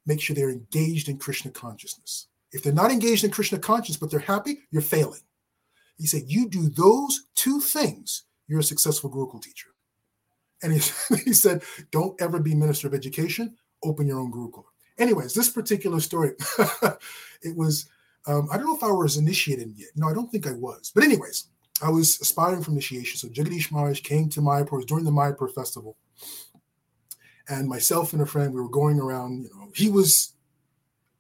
Make sure they're engaged in Krishna consciousness. If they're not engaged in Krishna consciousness, but they're happy, you're failing. He said, you do those two things, you're a successful Gurukul teacher. And he said, don't ever be minister of education. Open your own Gurukul. Anyways, this particular story, it was, I don't know if I was initiated yet. No, I don't think I was. But anyways, I was aspiring for initiation. So Jagadish Maharaj came to Mayapur. It was during the Mayapur festival. And myself and a friend, we were going around, you know, he was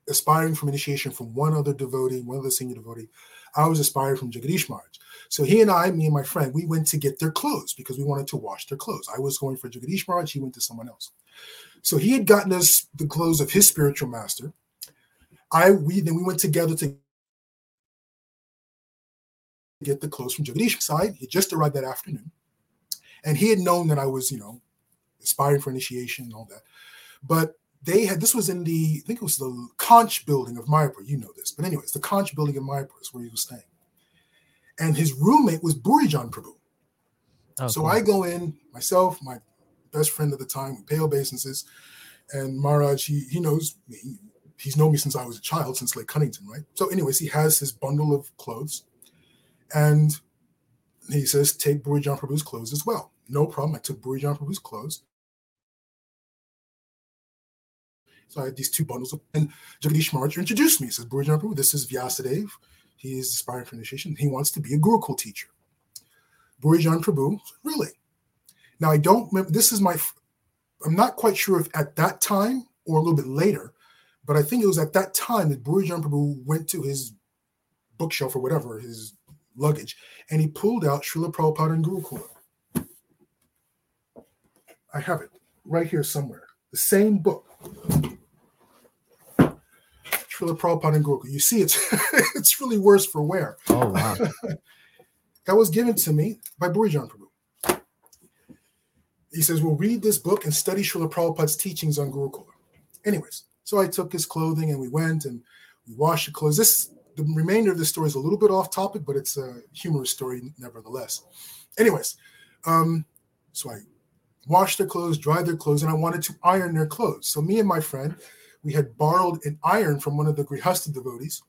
aspiring for initiation from one other devotee, one other senior devotee. I was aspiring from Jagadish Maharaj. So he and I, me and my friend, we went to get their clothes because we wanted to wash their clothes. I was going for Jagadish Maharaj. He went to someone else. So he had gotten us the clothes of his spiritual master. Then we went together to get the clothes from Jagadish's side. He just arrived that afternoon. And he had known that I was, you know, aspiring for initiation and all that. But they had, this was in the, I think it was the Conch building of Mayapur. You know this. But anyways, the Conch building of Mayapur is where he was staying. And his roommate was Bhurijana Prabhu. Oh, so cool. I go in, myself, my best friend at the time, we pay obeisances, and Maharaj, he knows me. He's known me since I was a child, since Lake Cunnington, right? So anyways, he has his bundle of clothes, and he says, take Bhurijana Prabhu's clothes as well. No problem, I took Bhurijana Prabhu's clothes. So I had these two bundles, and Jagadish Maharaj introduced me. He says, Bhurijana Prabhu, this is Vyasadev. He is aspiring for initiation. He wants to be a Gurukul teacher. Bhurijana Prabhu, really? Now, I don't remember, this is my, I'm not quite sure if at that time or a little bit later, but I think it was at that time that Bhurijana Prabhu went to his bookshelf or whatever, his luggage, and he pulled out Srila Prabhupada and Gurukula. I have it right here somewhere. The same book. Srila Prabhupada and Gurukula. You see, it's really worse for wear. Oh, wow. That was given to me by Bhurijana Prabhu. He says, well, read this book and study Srila Prabhupada's teachings on Gurukula. Anyways, so I took his clothing and we went and we washed the clothes. The remainder of the story is a little bit off topic, but it's a humorous story nevertheless. Anyways, so I washed their clothes, dried their clothes, and I wanted to iron their clothes. So me and my friend, we had borrowed an iron from one of the Grihastha devotees.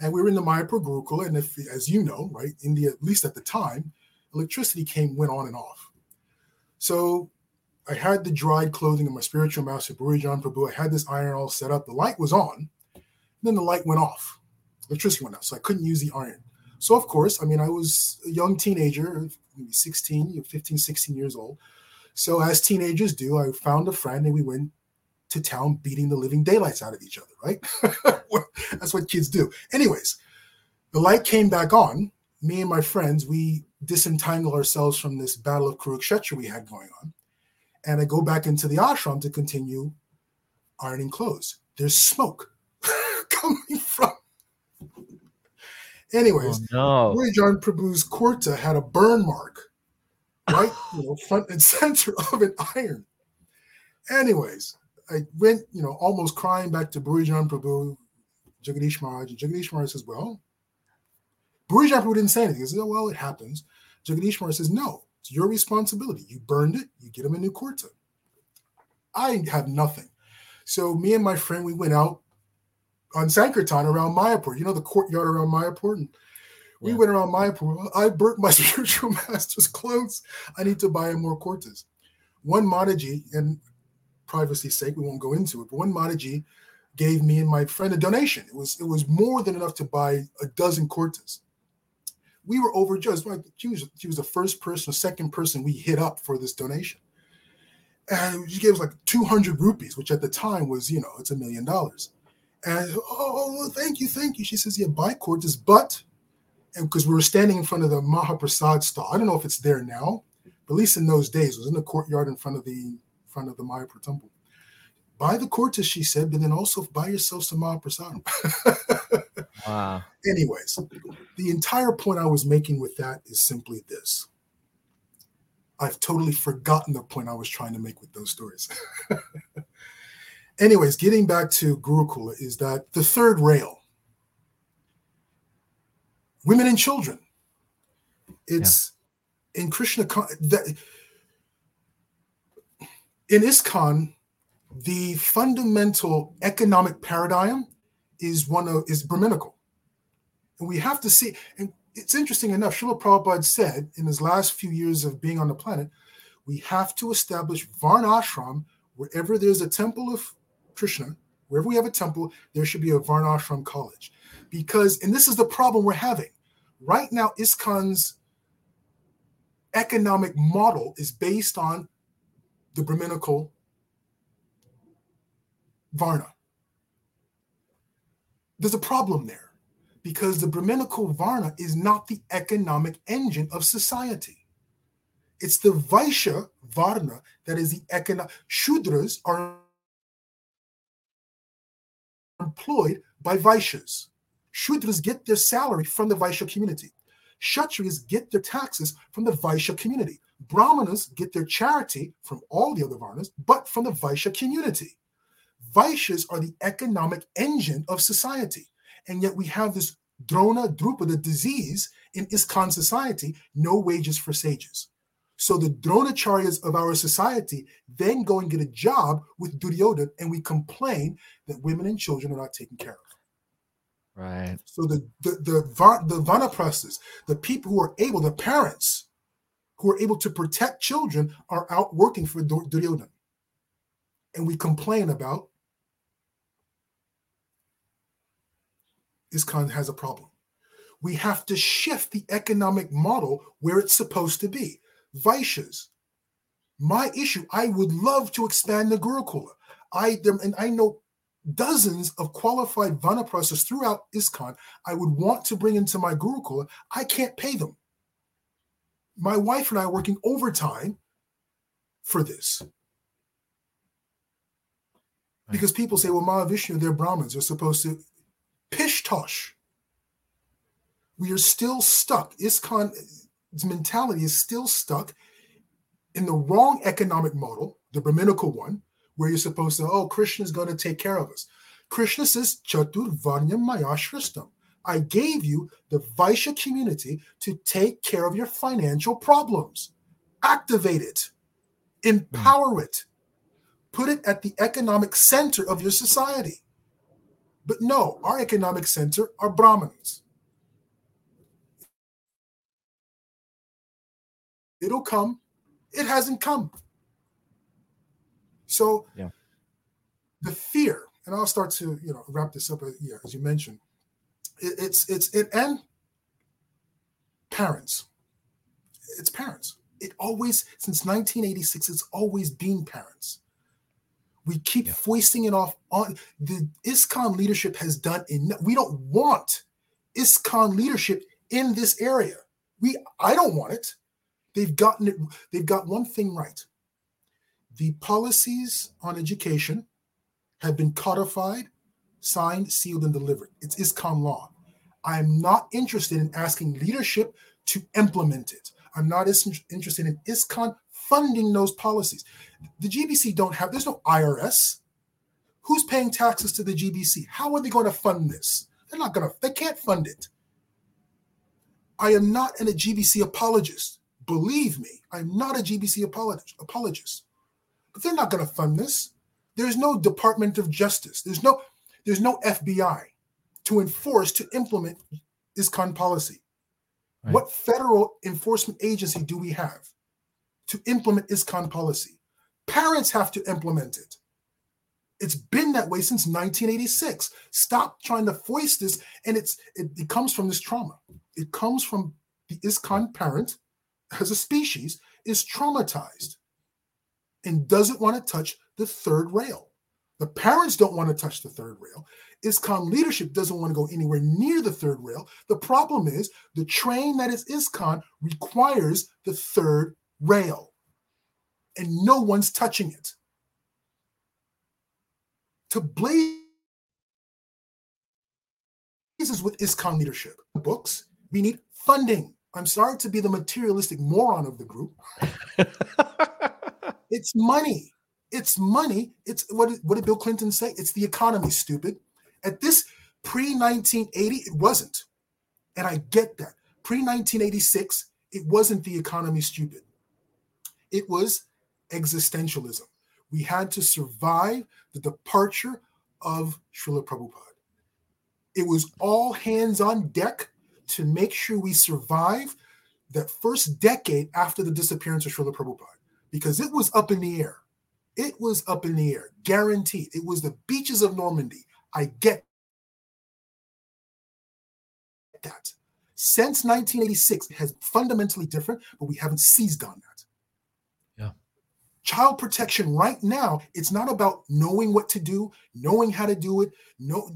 And we were in the Mayapur Gurukula. And if, as you know, right, India, at least at the time, electricity went on and off. So I had the dried clothing of my spiritual master, Bhurijana Prabhu. I had this iron all set up. The light was on. Then the light went off. Electricity went out, so I couldn't use the iron. So, of course, I mean, I was a young teenager, maybe 15, 16 years old. So as teenagers do, I found a friend, and we went to town beating the living daylights out of each other, right? That's what kids do. Anyways, the light came back on. Me and my friends, we disentangle ourselves from this battle of Kshatriya we had going on. And I go back into the ashram to continue ironing clothes. There's smoke coming from. Anyways, oh, no. Bhurijana Prabhu's kurta had a burn mark, right, you know, front and center of an iron. Anyways, I went, you know, almost crying back to Bhurijana Prabhu, Jagadish Maharaj, and Jagadish Maharaj says, well, Bhurijana Prabhu didn't say anything. He says, oh, well, it happens. Jagadish Maharaj says, no, it's your responsibility. You burned it. You get him a new kurta. I have nothing. So me and my friend, we went out on Sankirtan around Mayapur. You know, the courtyard around Mayapur? And we went around Mayapur. I burnt my spiritual master's clothes. I need to buy him more kurtas. One Mataji, and privacy's sake, we won't go into it, but one Mataji gave me and my friend a donation. It was more than enough to buy a dozen kurtas. We were overjoyed. She was the first person or second person we hit up for this donation. And she gave us like 200 rupees, which at the time was, it's $1 million. And oh, thank you. She says, yeah, buy kurtas, but, and because we were standing in front of the Mahaprasad stall. I don't know if it's there now, but at least in those days, it was in the courtyard in front of the Mayapur temple. Buy the kurtas, she said, but then also buy yourself some Mahaprasad. Wow. Anyways, the entire point I was making with that is simply this. I've totally forgotten the point I was trying to make with those stories. Anyways, getting back to Gurukula is that the third rail, women and children. It's in Krishna, that in ISKCON, the fundamental economic paradigm is Brahminical. And we have to see, and it's interesting enough, Srila Prabhupada said in his last few years of being on the planet, we have to establish Varnashram wherever there's a temple of Krishna, wherever we have a temple, there should be a Varnashram college. Because, and this is the problem we're having, right now ISKCON's economic model is based on the Brahminical Varna. There's a problem there because the Brahminical Varna is not the economic engine of society. It's the Vaishya Varna that is the economic. Shudras are employed by Vaishyas. Shudras get their salary from the Vaishya community. Kshatriyas get their taxes from the Vaishya community. Brahmanas get their charity from all the other Varnas, but from the Vaishya community. Vaishyas are the economic engine of society. And yet we have this Drupada disease in ISKCON society, no wages for sages. So the Dronacharyas of our society then go and get a job with Duryodhana, and we complain that women and children are not taken care of. Right. So the vanaprasthas, the people who are able, the parents who are able to protect children are out working for Duryodhana. And we complain about ISKCON has a problem. We have to shift the economic model where it's supposed to be. Vaishyas. My issue, I would love to expand the Gurukula. I know dozens of qualified vanaprasthas throughout ISKCON I would want to bring into my Gurukula. I can't pay them. My wife and I are working overtime for this. Because people say, well, Mahavishnu, they're Brahmins. They're supposed to. Pish tosh. We are still stuck. ISKCON's mentality is still stuck in the wrong economic model, the Brahminical one, where you're supposed to, Krishna's going to take care of us. Krishna says, Chatur Varnyam Mayashristam. I gave you the Vaishya community to take care of your financial problems. Activate it. Empower it. Put it at the economic center of your society. But no, our economic center are Brahmins. It'll come. It hasn't come. So the fear, and I'll start to wrap this up as you mentioned. And parents. It's parents. It always, since 1986, it's always been parents. We keep foisting it off on the ISKCON leadership has done enough. We don't want ISKCON leadership in this area. I don't want it. They've gotten it. They've got one thing right. The policies on education have been codified, signed, sealed, and delivered. It's ISKCON law. I'm not interested in asking leadership to implement it. I'm not interested in ISKCON funding those policies. The GBC there's no IRS. Who's paying taxes to the GBC? How are they going to fund this? They can't fund it. I am not a GBC apologist. Believe me, I'm not a GBC apologist. But they're not going to fund this. There's no Department of Justice. There's no FBI to enforce, to implement ISKCON policy. Right. What federal enforcement agency do we have to implement ISKCON policy? Parents have to implement it. It's been that way since 1986. Stop trying to foist this. And it comes from this trauma. It comes from the ISKCON parent as a species is traumatized and doesn't want to touch the third rail. The parents don't want to touch the third rail. ISKCON leadership doesn't want to go anywhere near the third rail. The problem is the train that is ISKCON requires the third rail, and no one's touching it. To blazes with ISKCON leadership. Books, we need funding. I'm sorry to be the materialistic moron of the group. It's money. It's money. It's what did Bill Clinton say? It's the economy, stupid. At this pre-1980, it wasn't. And I get that. Pre-1986, it wasn't the economy, stupid. It was existentialism. We had to survive the departure of Srila Prabhupada. It was all hands on deck to make sure we survive that first decade after the disappearance of Srila Prabhupada, because it was up in the air. It was up in the air, guaranteed. It was the beaches of Normandy. I get that. Since 1986, it has fundamentally different, but we haven't seized on that. Child protection right now, it's not about knowing what to do, knowing how to do it. No,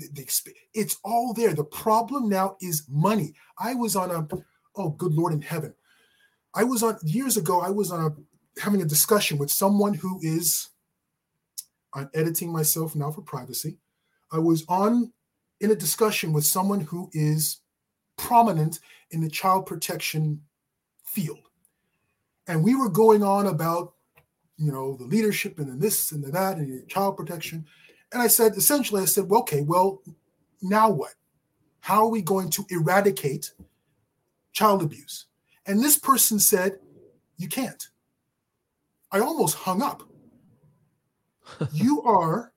it's all there. The problem now is money. I was on a, oh, good Lord in heaven. I was on, years ago, I was on a, having a discussion with someone who is, I'm editing myself now for privacy. I was on, in a discussion with someone who is prominent in the child protection field. And we were going on about, you know, the leadership and the this and the that and child protection. And I said, essentially, I said, well, okay, well, now what? How are we going to eradicate child abuse? And this person said, you can't. I almost hung up. You are,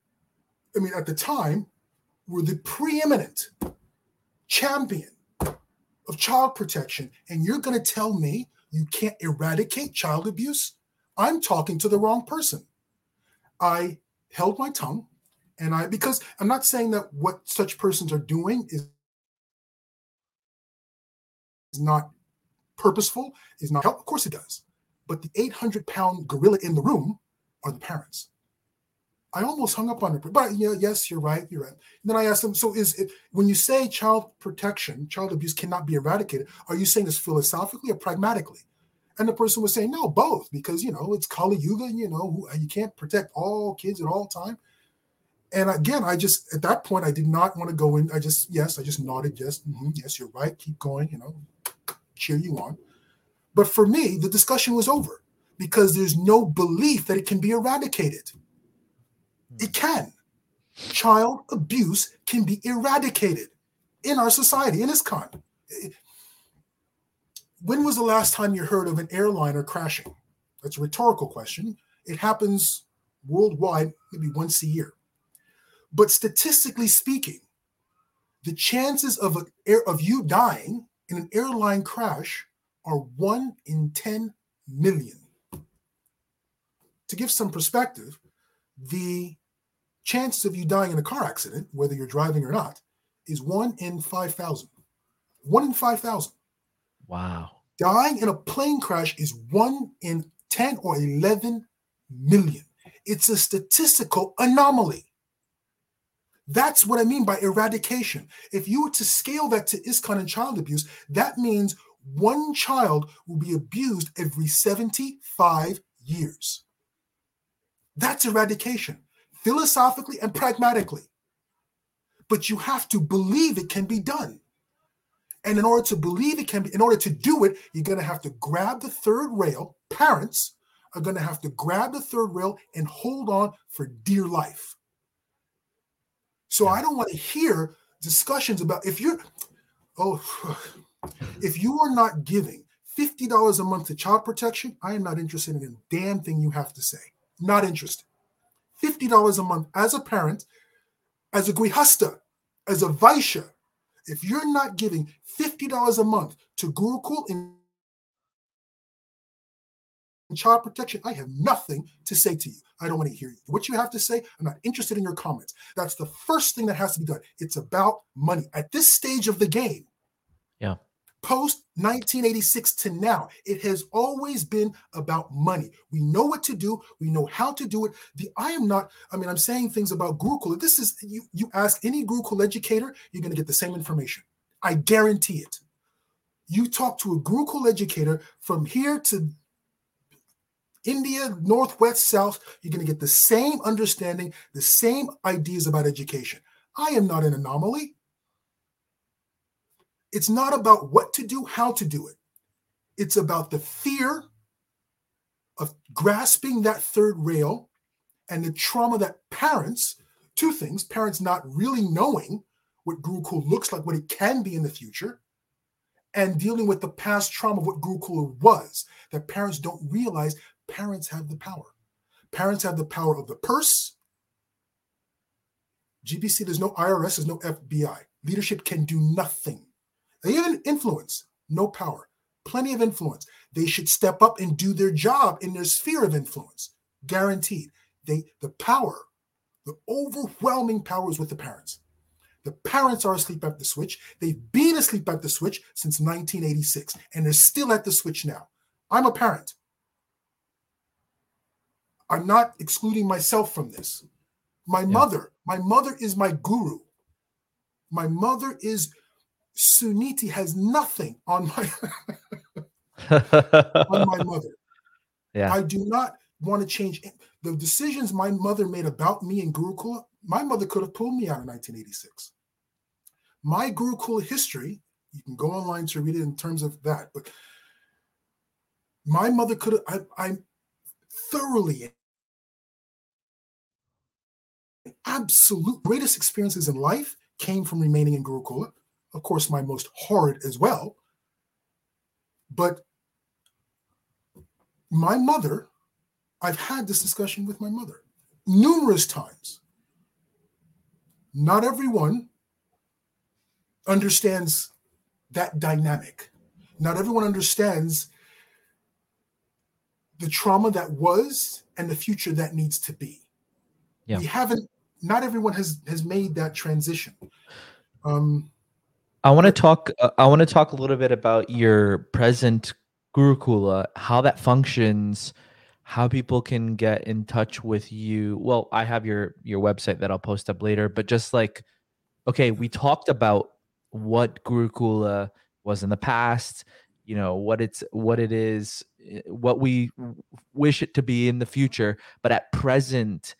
I mean, at the time, were the preeminent champion of child protection. And you're going to tell me you can't eradicate child abuse? I'm talking to the wrong person. I held my tongue, and I, because I'm not saying that what such persons are doing is not purposeful, is not help. Of course it does. But the 800-pound gorilla in the room are the parents. I almost hung up on it, but yeah, yes, you're right, you're right. And then I asked them, so is it, when you say child protection, child abuse cannot be eradicated, are you saying this philosophically or pragmatically? And the person was saying, no, both, because, you know, it's Kali Yuga, you know, you can't protect all kids at all time. And again, I just, at that point, I did not want to go in. I just, yes, I just nodded. Yes, mm-hmm, yes, you're right. Keep going, you know, cheer you on. But for me, the discussion was over because there's no belief that it can be eradicated. It can. Child abuse can be eradicated in our society, in ISKCON. When was the last time you heard of an airliner crashing? That's a rhetorical question. It happens worldwide maybe once a year. But statistically speaking, the chances of you dying in an airline crash are 1 in 10 million. To give some perspective, the chances of you dying in a car accident, whether you're driving or not, is 1 in 5,000. 1 in 5,000. Wow. Dying in a plane crash is 1 in 10 or 11 million. It's a statistical anomaly. That's what I mean by eradication. If you were to scale that to ISKCON and child abuse, that means one child will be abused every 75 years. That's eradication, philosophically and pragmatically. But you have to believe it can be done. And in order to believe it can be, in order to do it, you're going to have to grab the third rail. Parents are going to have to grab the third rail and hold on for dear life. So I don't want to hear discussions about if you are not giving $50 a month to child protection, I am not interested in a damn thing you have to say. Not interested. $50 a month as a parent, as a Grihastha, as a Vaishya. If you're not giving $50 a month to Gurukul in child protection, I have nothing to say to you. I don't want to hear you. What you have to say, I'm not interested in your comments. That's the first thing that has to be done. It's about money. At this stage of the game, yeah, post 1986 to now, it has always been about money. We know what to do. We know how to do it. I'm saying things about Gurukul. This is, you ask any Gurukul educator, you're going to get the same information. I guarantee it. You talk to a Gurukul educator from here to India, Northwest, South, you're going to get the same understanding, the same ideas about education. I am not an anomaly. It's not about what to do, how to do it. It's about the fear of grasping that third rail and the trauma that parents not really knowing what Gurukul looks like, what it can be in the future, and dealing with the past trauma of what Gurukul was, that parents don't realize parents have the power. Parents have the power of the purse. GBC, there's no IRS, there's no FBI. Leadership can do nothing. They even influence, no power, plenty of influence. They should step up and do their job in their sphere of influence, guaranteed. The overwhelming power is with the parents. The parents are asleep at the switch. They've been asleep at the switch since 1986, and they're still at the switch now. I'm a parent. I'm not excluding myself from this. My mother is my guru. My mother is Suniti, has nothing on my on my mother. Yeah. I do not want to change the decisions my mother made about me in Gurukula. My mother could have pulled me out in 1986. My Gurukula history, you can go online to read it in terms of that, but my mother could have, I'm thoroughly, absolute greatest experiences in life came from remaining in Gurukula. Of course, my most horrid as well. But my mother, I've had this discussion with my mother numerous times. Not everyone understands that dynamic. Not everyone understands the trauma that was and the future that needs to be. Yeah. Not everyone has made that transition. I want to talk a little bit about your present Gurukula, how that functions, how people can get in touch with you. Well, I have your website that I'll post up later, but just like, okay, we talked about what Gurukula was in the past, you know, what it is, what we wish it to be in the future, but at present,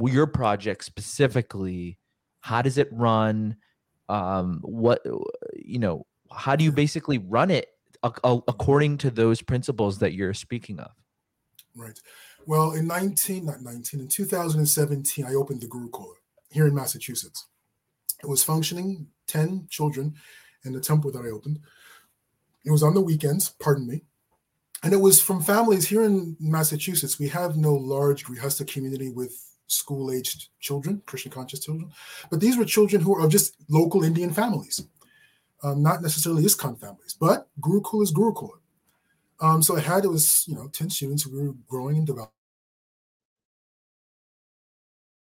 your project specifically, how does it run? How do you basically run it according to those principles that you're speaking of? Right. Well, in 2017, I opened the Gurukula here in Massachusetts. It was functioning 10 children in the temple that I opened. It was on the weekends, pardon me. And it was from families here in Massachusetts. We have no large Grihastha community with school-aged children, Krishna-conscious children. But these were children who are just local Indian families, not necessarily ISKCON families. But Gurukul is Gurukul. So it was 10 students who were growing and developing.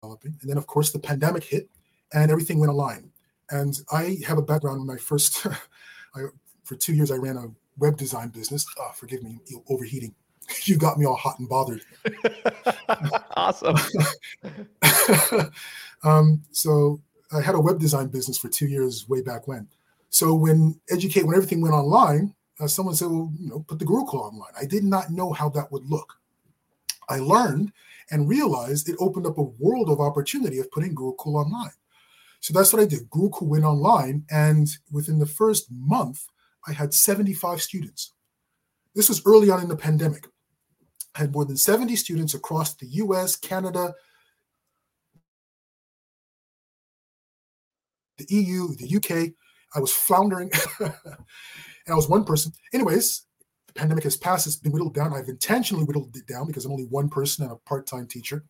And then, of course, the pandemic hit, and everything went online. And I have a background when I first, for 2 years, I ran a web design business. Oh, forgive me, overheating. You got me all hot and bothered. Awesome. So I had a web design business for 2 years way back when. So when everything went online, someone said, well, put the Gurukul online. I did not know how that would look. I learned and realized it opened up a world of opportunity of putting Gurukul online. So that's what I did. Gurukul went online, and within the first month, I had 75 students. This was early on in the pandemic. I had more than 70 students across the US, Canada, the EU, the UK. I was floundering, and I was one person. Anyways, the pandemic has passed. It's been whittled down. I've intentionally whittled it down because I'm only one person and a part-time teacher.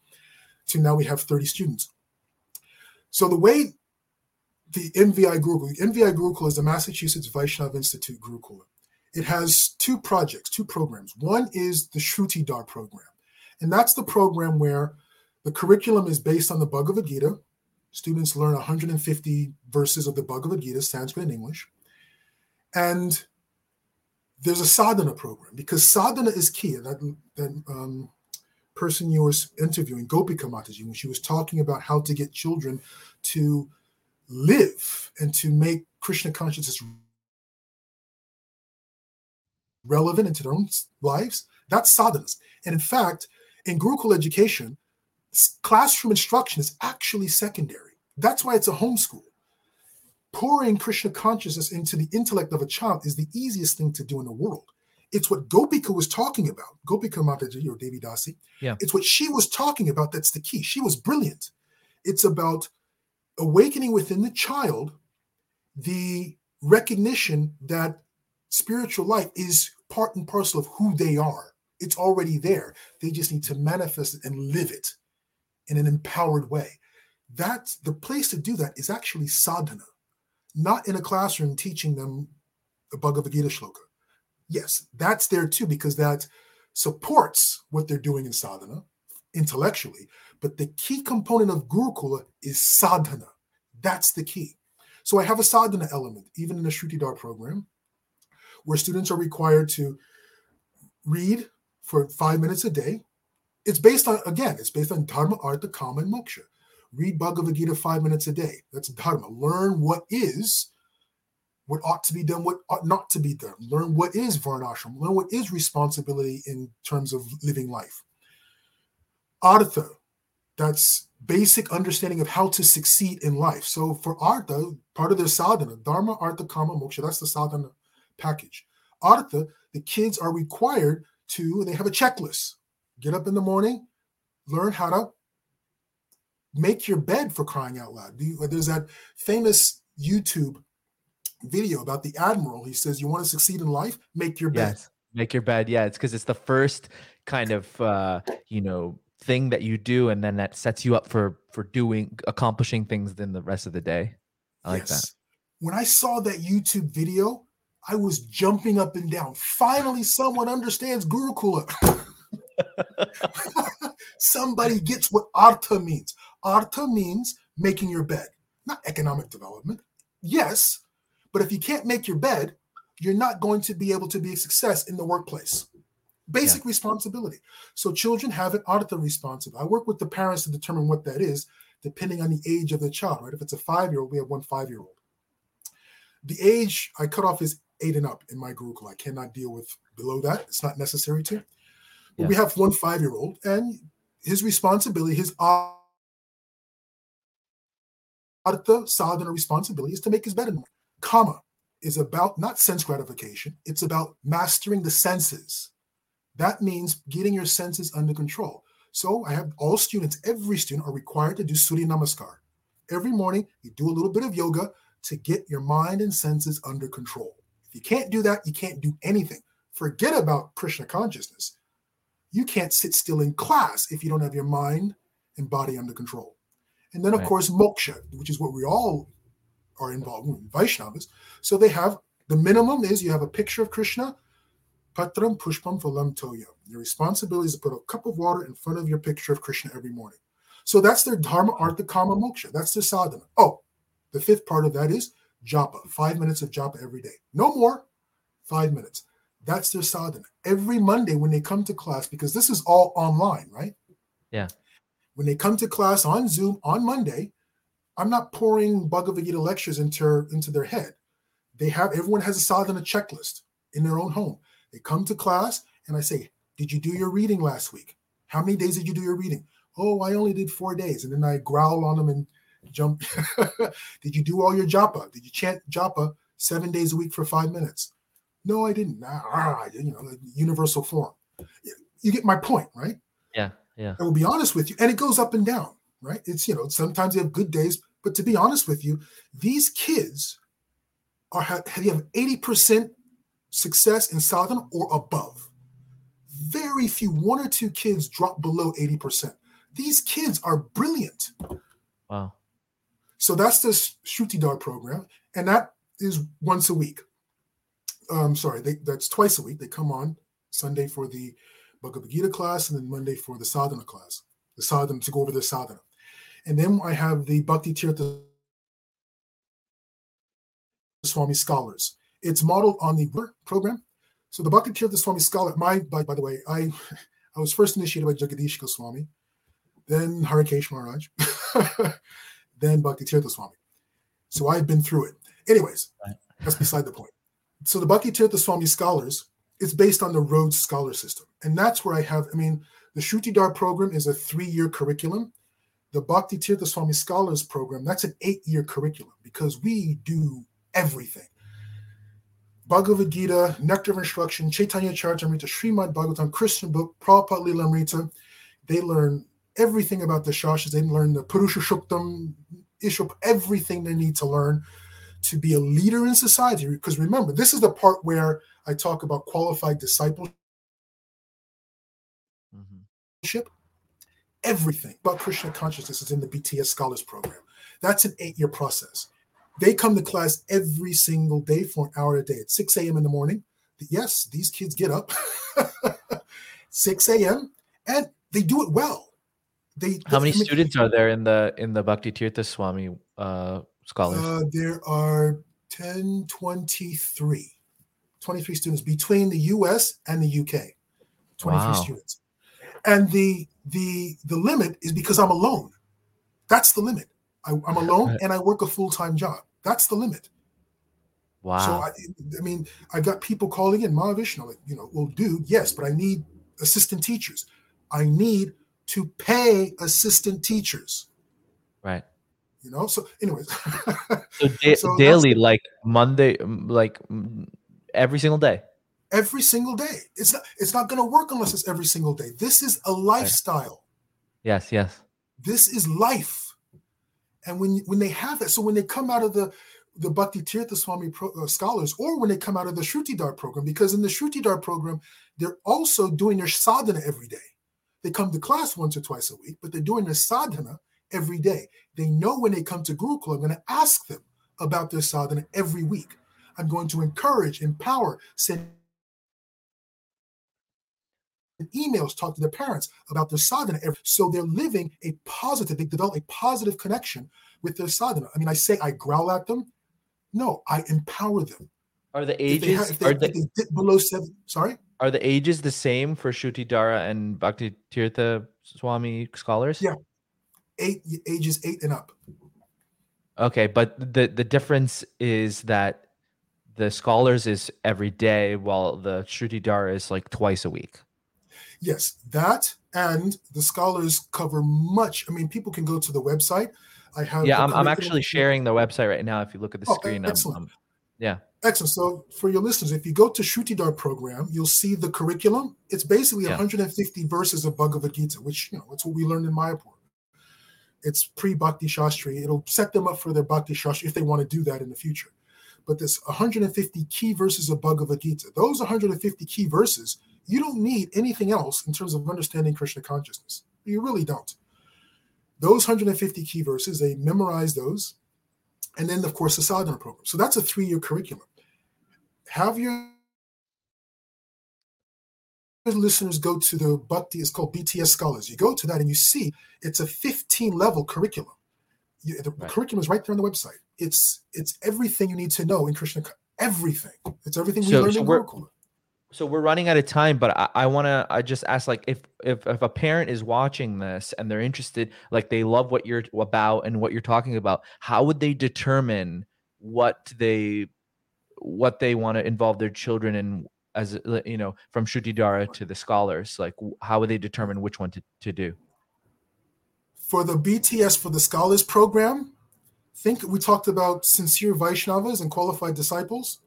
So now we have 30 students. So the way the MVI Gurukul is the Massachusetts Vaishnava Institute Gurukula. It has two projects, two programs. One is the Shrutidhar program, and that's the program where the curriculum is based on the Bhagavad Gita. Students learn 150 verses of the Bhagavad Gita, Sanskrit and English. And there's a sadhana program, because sadhana is key. That person you were interviewing, Gopika Mataji, when she was talking about how to get children to live and to make Krishna consciousness relevant into their own lives, that's sadhanas. And in fact, in Gurukul education, classroom instruction is actually secondary. That's why it's a homeschool. Pouring Krishna consciousness into the intellect of a child is the easiest thing to do in the world. It's what Gopika was talking about. Gopika Mataji or Devi Dasi. Yeah. It's what she was talking about that's the key. She was brilliant. It's about awakening within the child the recognition that spiritual life is part and parcel of who they are. It's already there. They just need to manifest it and live it in an empowered way. That's the place to do that is actually sadhana, not in a classroom teaching them the Bhagavad Gita shloka. Yes, that's there too, because that supports what they're doing in sadhana intellectually. But the key component of Gurukula is sadhana. That's the key. So I have a sadhana element, even in the Shrutidhar program, where students are required to read for 5 minutes a day. It's based on, again, it's based on dharma, artha, kama, and moksha. Read Bhagavad Gita 5 minutes a day. That's dharma. Learn what is, what ought to be done, what ought not to be done. Learn what is varnashram. Learn what is responsibility in terms of living life. Artha, that's basic understanding of how to succeed in life. So for artha, part of their sadhana, dharma, artha, kama, moksha, that's the sadhana package. Artha, the kids are required to, they have a checklist. Get up in the morning, learn how to make your bed, for crying out loud. There's that famous YouTube video about the admiral. He says, you want to succeed in life? Make your bed. Yes, make your bed. Yeah, it's because it's the first kind of, thing that you do. And then that sets you up for accomplishing things then the rest of the day. I like that. When I saw that YouTube video, I was jumping up and down. Finally, someone understands Gurukula. Somebody gets what artha means. Artha means making your bed, not economic development. Yes, but if you can't make your bed, you're not going to be able to be a success in the workplace. Basic responsibility. So children have an artha responsibility. I work with the parents to determine what that is, depending on the age of the child, right? If it's a 5-year-old, we have 1 5-year-old. The age I cut off is 8 and up in my Gurukul. I cannot deal with below that. It's not necessary to. But we have 1 5-year-old, and his responsibility, his artha sadhana responsibility is to make his bed in the morning. Kama is about not sense gratification. It's about mastering the senses. That means getting your senses under control. So I have all students, every student are required to do Surya Namaskar. Every morning, you do a little bit of yoga to get your mind and senses under control. If you can't do that, you can't do anything. Forget about Krishna consciousness. You can't sit still in class if you don't have your mind and body under control. And then, of course, moksha, which is what we all are involved in, Vaishnavas. So they have, the minimum is you have a picture of Krishna, patram pushpam phalam toya. Your responsibility is to put a cup of water in front of your picture of Krishna every morning. So that's their dharma, artha, kama, moksha. That's their sadhana. Oh, the fifth part of that is japa, 5 minutes of japa every day. No more, 5 minutes. That's their sadhana. Every Monday when they come to class, because this is all online, right? Yeah. When they come to class on Zoom on Monday, I'm not pouring Bhagavad Gita lectures into their head. Everyone has a sadhana checklist in their own home. They come to class and I say, did you do your reading last week? How many days did you do your reading? Oh, I only did 4 days. And then I growl on them and jump. Did you do all your japa? Did you chant japa 7 days a week for 5 minutes? No, I didn't. Universal form. You get my point, right? Yeah. I will be honest with you. And it goes up and down, right? It's, sometimes you have good days, but to be honest with you, these kids have 80% success in sadhana or above. Very few, 1 or 2 kids drop below 80%. These kids are brilliant. Wow. So that's the Shrutidhar program, and that is once a week. that's twice a week. They come on Sunday for the Bhagavad Gita class and then Monday for the sadhana class, the sadhana, to go over the sadhana. And then I have the Bhakti Tirtha Swami scholars. It's modeled on the program. So the Bhakti Tirtha Swami scholar, by the way, I was first initiated by Jagadish Goswami, then Harikesh Maharaj, then Bhakti Tirtha Swami. So I've been through it. Anyways, that's beside the point. So the Bhakti Tirtha Swami scholars, it's based on the Rhodes Scholar System. And that's where I have, the Shrutidhar program is a 3-year curriculum. The Bhakti Tirtha Swami Scholars program, that's an 8-year curriculum because we do everything. Bhagavad Gita, Nectar of Instruction, Chaitanya Charitamrita, Srimad Bhagavatam, Krishna book, Prabhupada Lilamrita. They learn everything about the Shastras. They learn the Purusha Shuktam, Ishup, everything they need to learn to be a leader in society. Because remember, this is the part where I talk about qualified discipleship. Mm-hmm. Everything about Krishna consciousness is in the BTS Scholars Program. That's an 8-year process. They come to class every single day for an hour a day at 6 a.m. in the morning. Yes, these kids get up 6 a.m. and they do it well. How many students are there in the Bhakti Tirtha Swami scholars? There are 23 students between the U.S. and the U.K. 23 students, and the limit is because I'm alone. That's the limit. I'm alone, and I work a full-time job. That's the limit. Wow. So I got people calling in, Mahavishnu, but I need assistant teachers. I need to pay assistant teachers. Right. So anyways. So daily, like Monday, like every single day. Every single day. It's not going to work unless it's every single day. This is a lifestyle. Yes, yes. This is life. And when they have that, so when they come out of the Bhakti Tirtha Swami scholars, or when they come out of the Shrutidhar program, because in the Shrutidhar program, they're also doing their sadhana every day. They come to class once or twice a week, but they're doing their sadhana every day. They know when they come to Gurukul, I'm going to ask them about their sadhana every week. I'm going to encourage, empower, send emails, talk to their parents about their sadhana. So they're living they develop a positive connection with their sadhana. I say I growl at them. No, I empower them. Are the ages if they dip below 7? Sorry? Are the ages the same for Shrutidhara and Bhakti Tirtha Swami scholars? Yeah. Ages 8 and up. Okay, but the difference is that the scholars is every day while the Shrutidhara is like twice a week. Yes, that and the scholars cover much. People can go to the website. I'm actually sharing the website right now. If you look at the screen, excellent. Excellent. So for your listeners, if you go to Shrutidhar program, you'll see the curriculum. It's basically 150 verses of Bhagavad Gita, which that's what we learned in Mayapur. It's pre-Bhakti Shastri. It'll set them up for their Bhakti Shastri if they want to do that in the future. But there's 150 key verses of Bhagavad Gita. Those 150 key verses. You don't need anything else in terms of understanding Krishna consciousness. You really don't. Those 150 key verses, they memorize those. And then, of course, the sadhana program. So that's a 3-year curriculum. Have your listeners go to the Bhakti, it's called BTS Scholars. You go to that and you see it's a 15-level curriculum. The curriculum is right there on the website. It's everything you need to know in Krishna, everything. It's everything we learned in Gurukula. So we're running out of time, but I want to. I just ask, like, if a parent is watching this and they're interested, like they love what you're about and what you're talking about, how would they determine what they want to involve their children in? As from Shrutidhara to the scholars, like how would they determine which one to do? For the BTS for the scholars program, think we talked about sincere Vaishnavas and qualified disciples.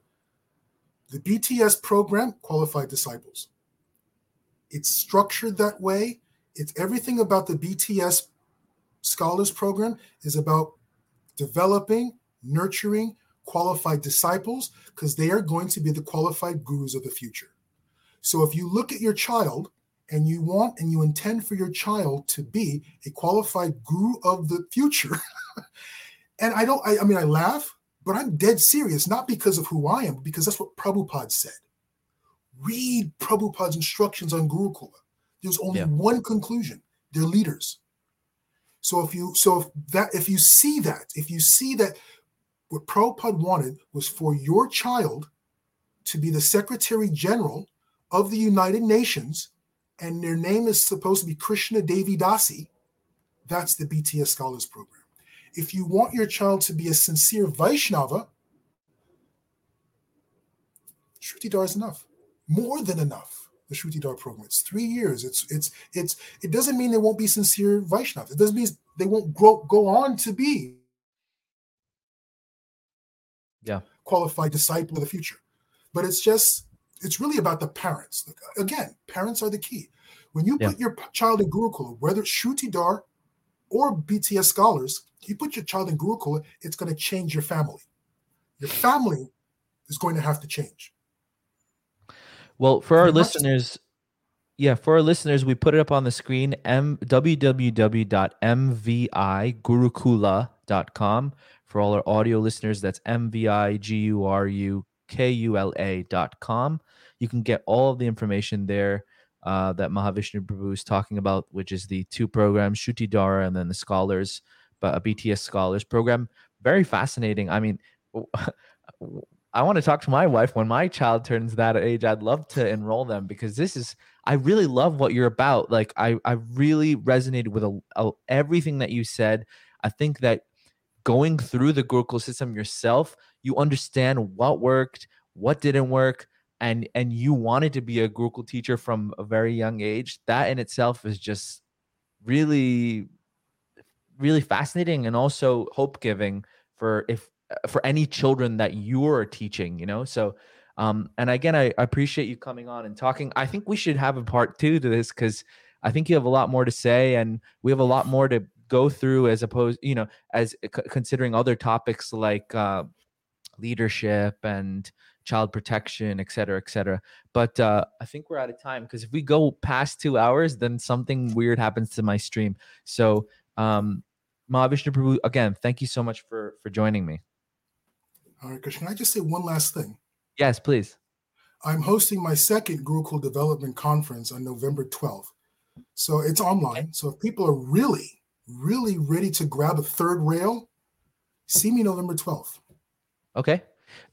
The BTS program, Qualified Disciples. It's structured that way. It's everything about the BTS Scholars Program is about developing, nurturing qualified disciples because they are going to be the qualified gurus of the future. So if you look at your child and you want and you intend for your child to be a qualified guru of the future, and I laugh But I'm dead serious, not because of who I am, but because that's what Prabhupada said. Read Prabhupada's instructions on Gurukula. There's only one conclusion: they're leaders. So if you see that what Prabhupada wanted was for your child to be the Secretary General of the United Nations, and their name is supposed to be Krishna Devi Dasi, that's the BTS Scholars Program. If you want your child to be a sincere Vaishnava, Shrutidhar is enough, more than enough. The Shrutidhar program, it's 3 years. It doesn't mean they won't be sincere Vaishnavas. It doesn't mean they won't go on to be qualified disciple of the future. But it's really about the parents. Again, parents are the key. When you put your child in Gurukula, whether it's Shrutidhar or BTS scholars, you put your child in Gurukula, it's going to change your family. Your family is going to have to change. Well, for our listeners, we put it up on the screen, www.mvigurukula.com. For all our audio listeners, that's mvigurukula.com. You can get all of the information there that Mahavishnu Prabhu is talking about, which is the two programs, Shrutidhar and then the Scholars, a BTS Scholars program. Very fascinating. I mean, I want to talk to my wife when my child turns that age. I'd love to enroll them because I really love what you're about. Like I really resonated with everything that you said. I think that going through the Gurukul system yourself, you understand what worked, what didn't work, and you wanted to be a Gurukul teacher from a very young age. That in itself is just really, really fascinating and also hope-giving for any children that you're teaching, you know? So, and again, I appreciate you coming on and talking. I think we should have a part two to this because I think you have a lot more to say and we have a lot more to go through as opposed, you know, as considering other topics like leadership and child protection, et cetera, et cetera. But I think we're out of time because if we go past 2 hours, then something weird happens to my stream. So Mahavishnu Prabhu, again, thank you so much for joining me. All right, Krishna, can I just say one last thing? Yes, please. I'm hosting my second Gurukul Development Conference on November 12th. So it's online. So if people are really, really ready to grab a third rail, see me November 12th. Okay.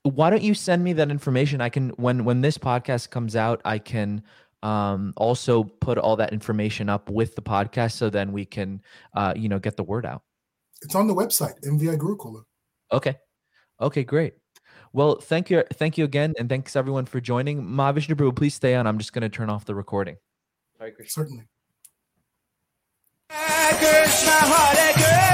Why don't you send me that information? I can, when this podcast comes out, I can also put all that information up with the podcast so then we can, get the word out. It's on the website, MVI Gurukula. Okay. Okay, great. Well, thank you again, and thanks everyone for joining. Mahavishnu Prabhu, please stay on. I'm just going to turn off the recording. Hare Krishna. Certainly. Hare Krishna, Hare Krishna.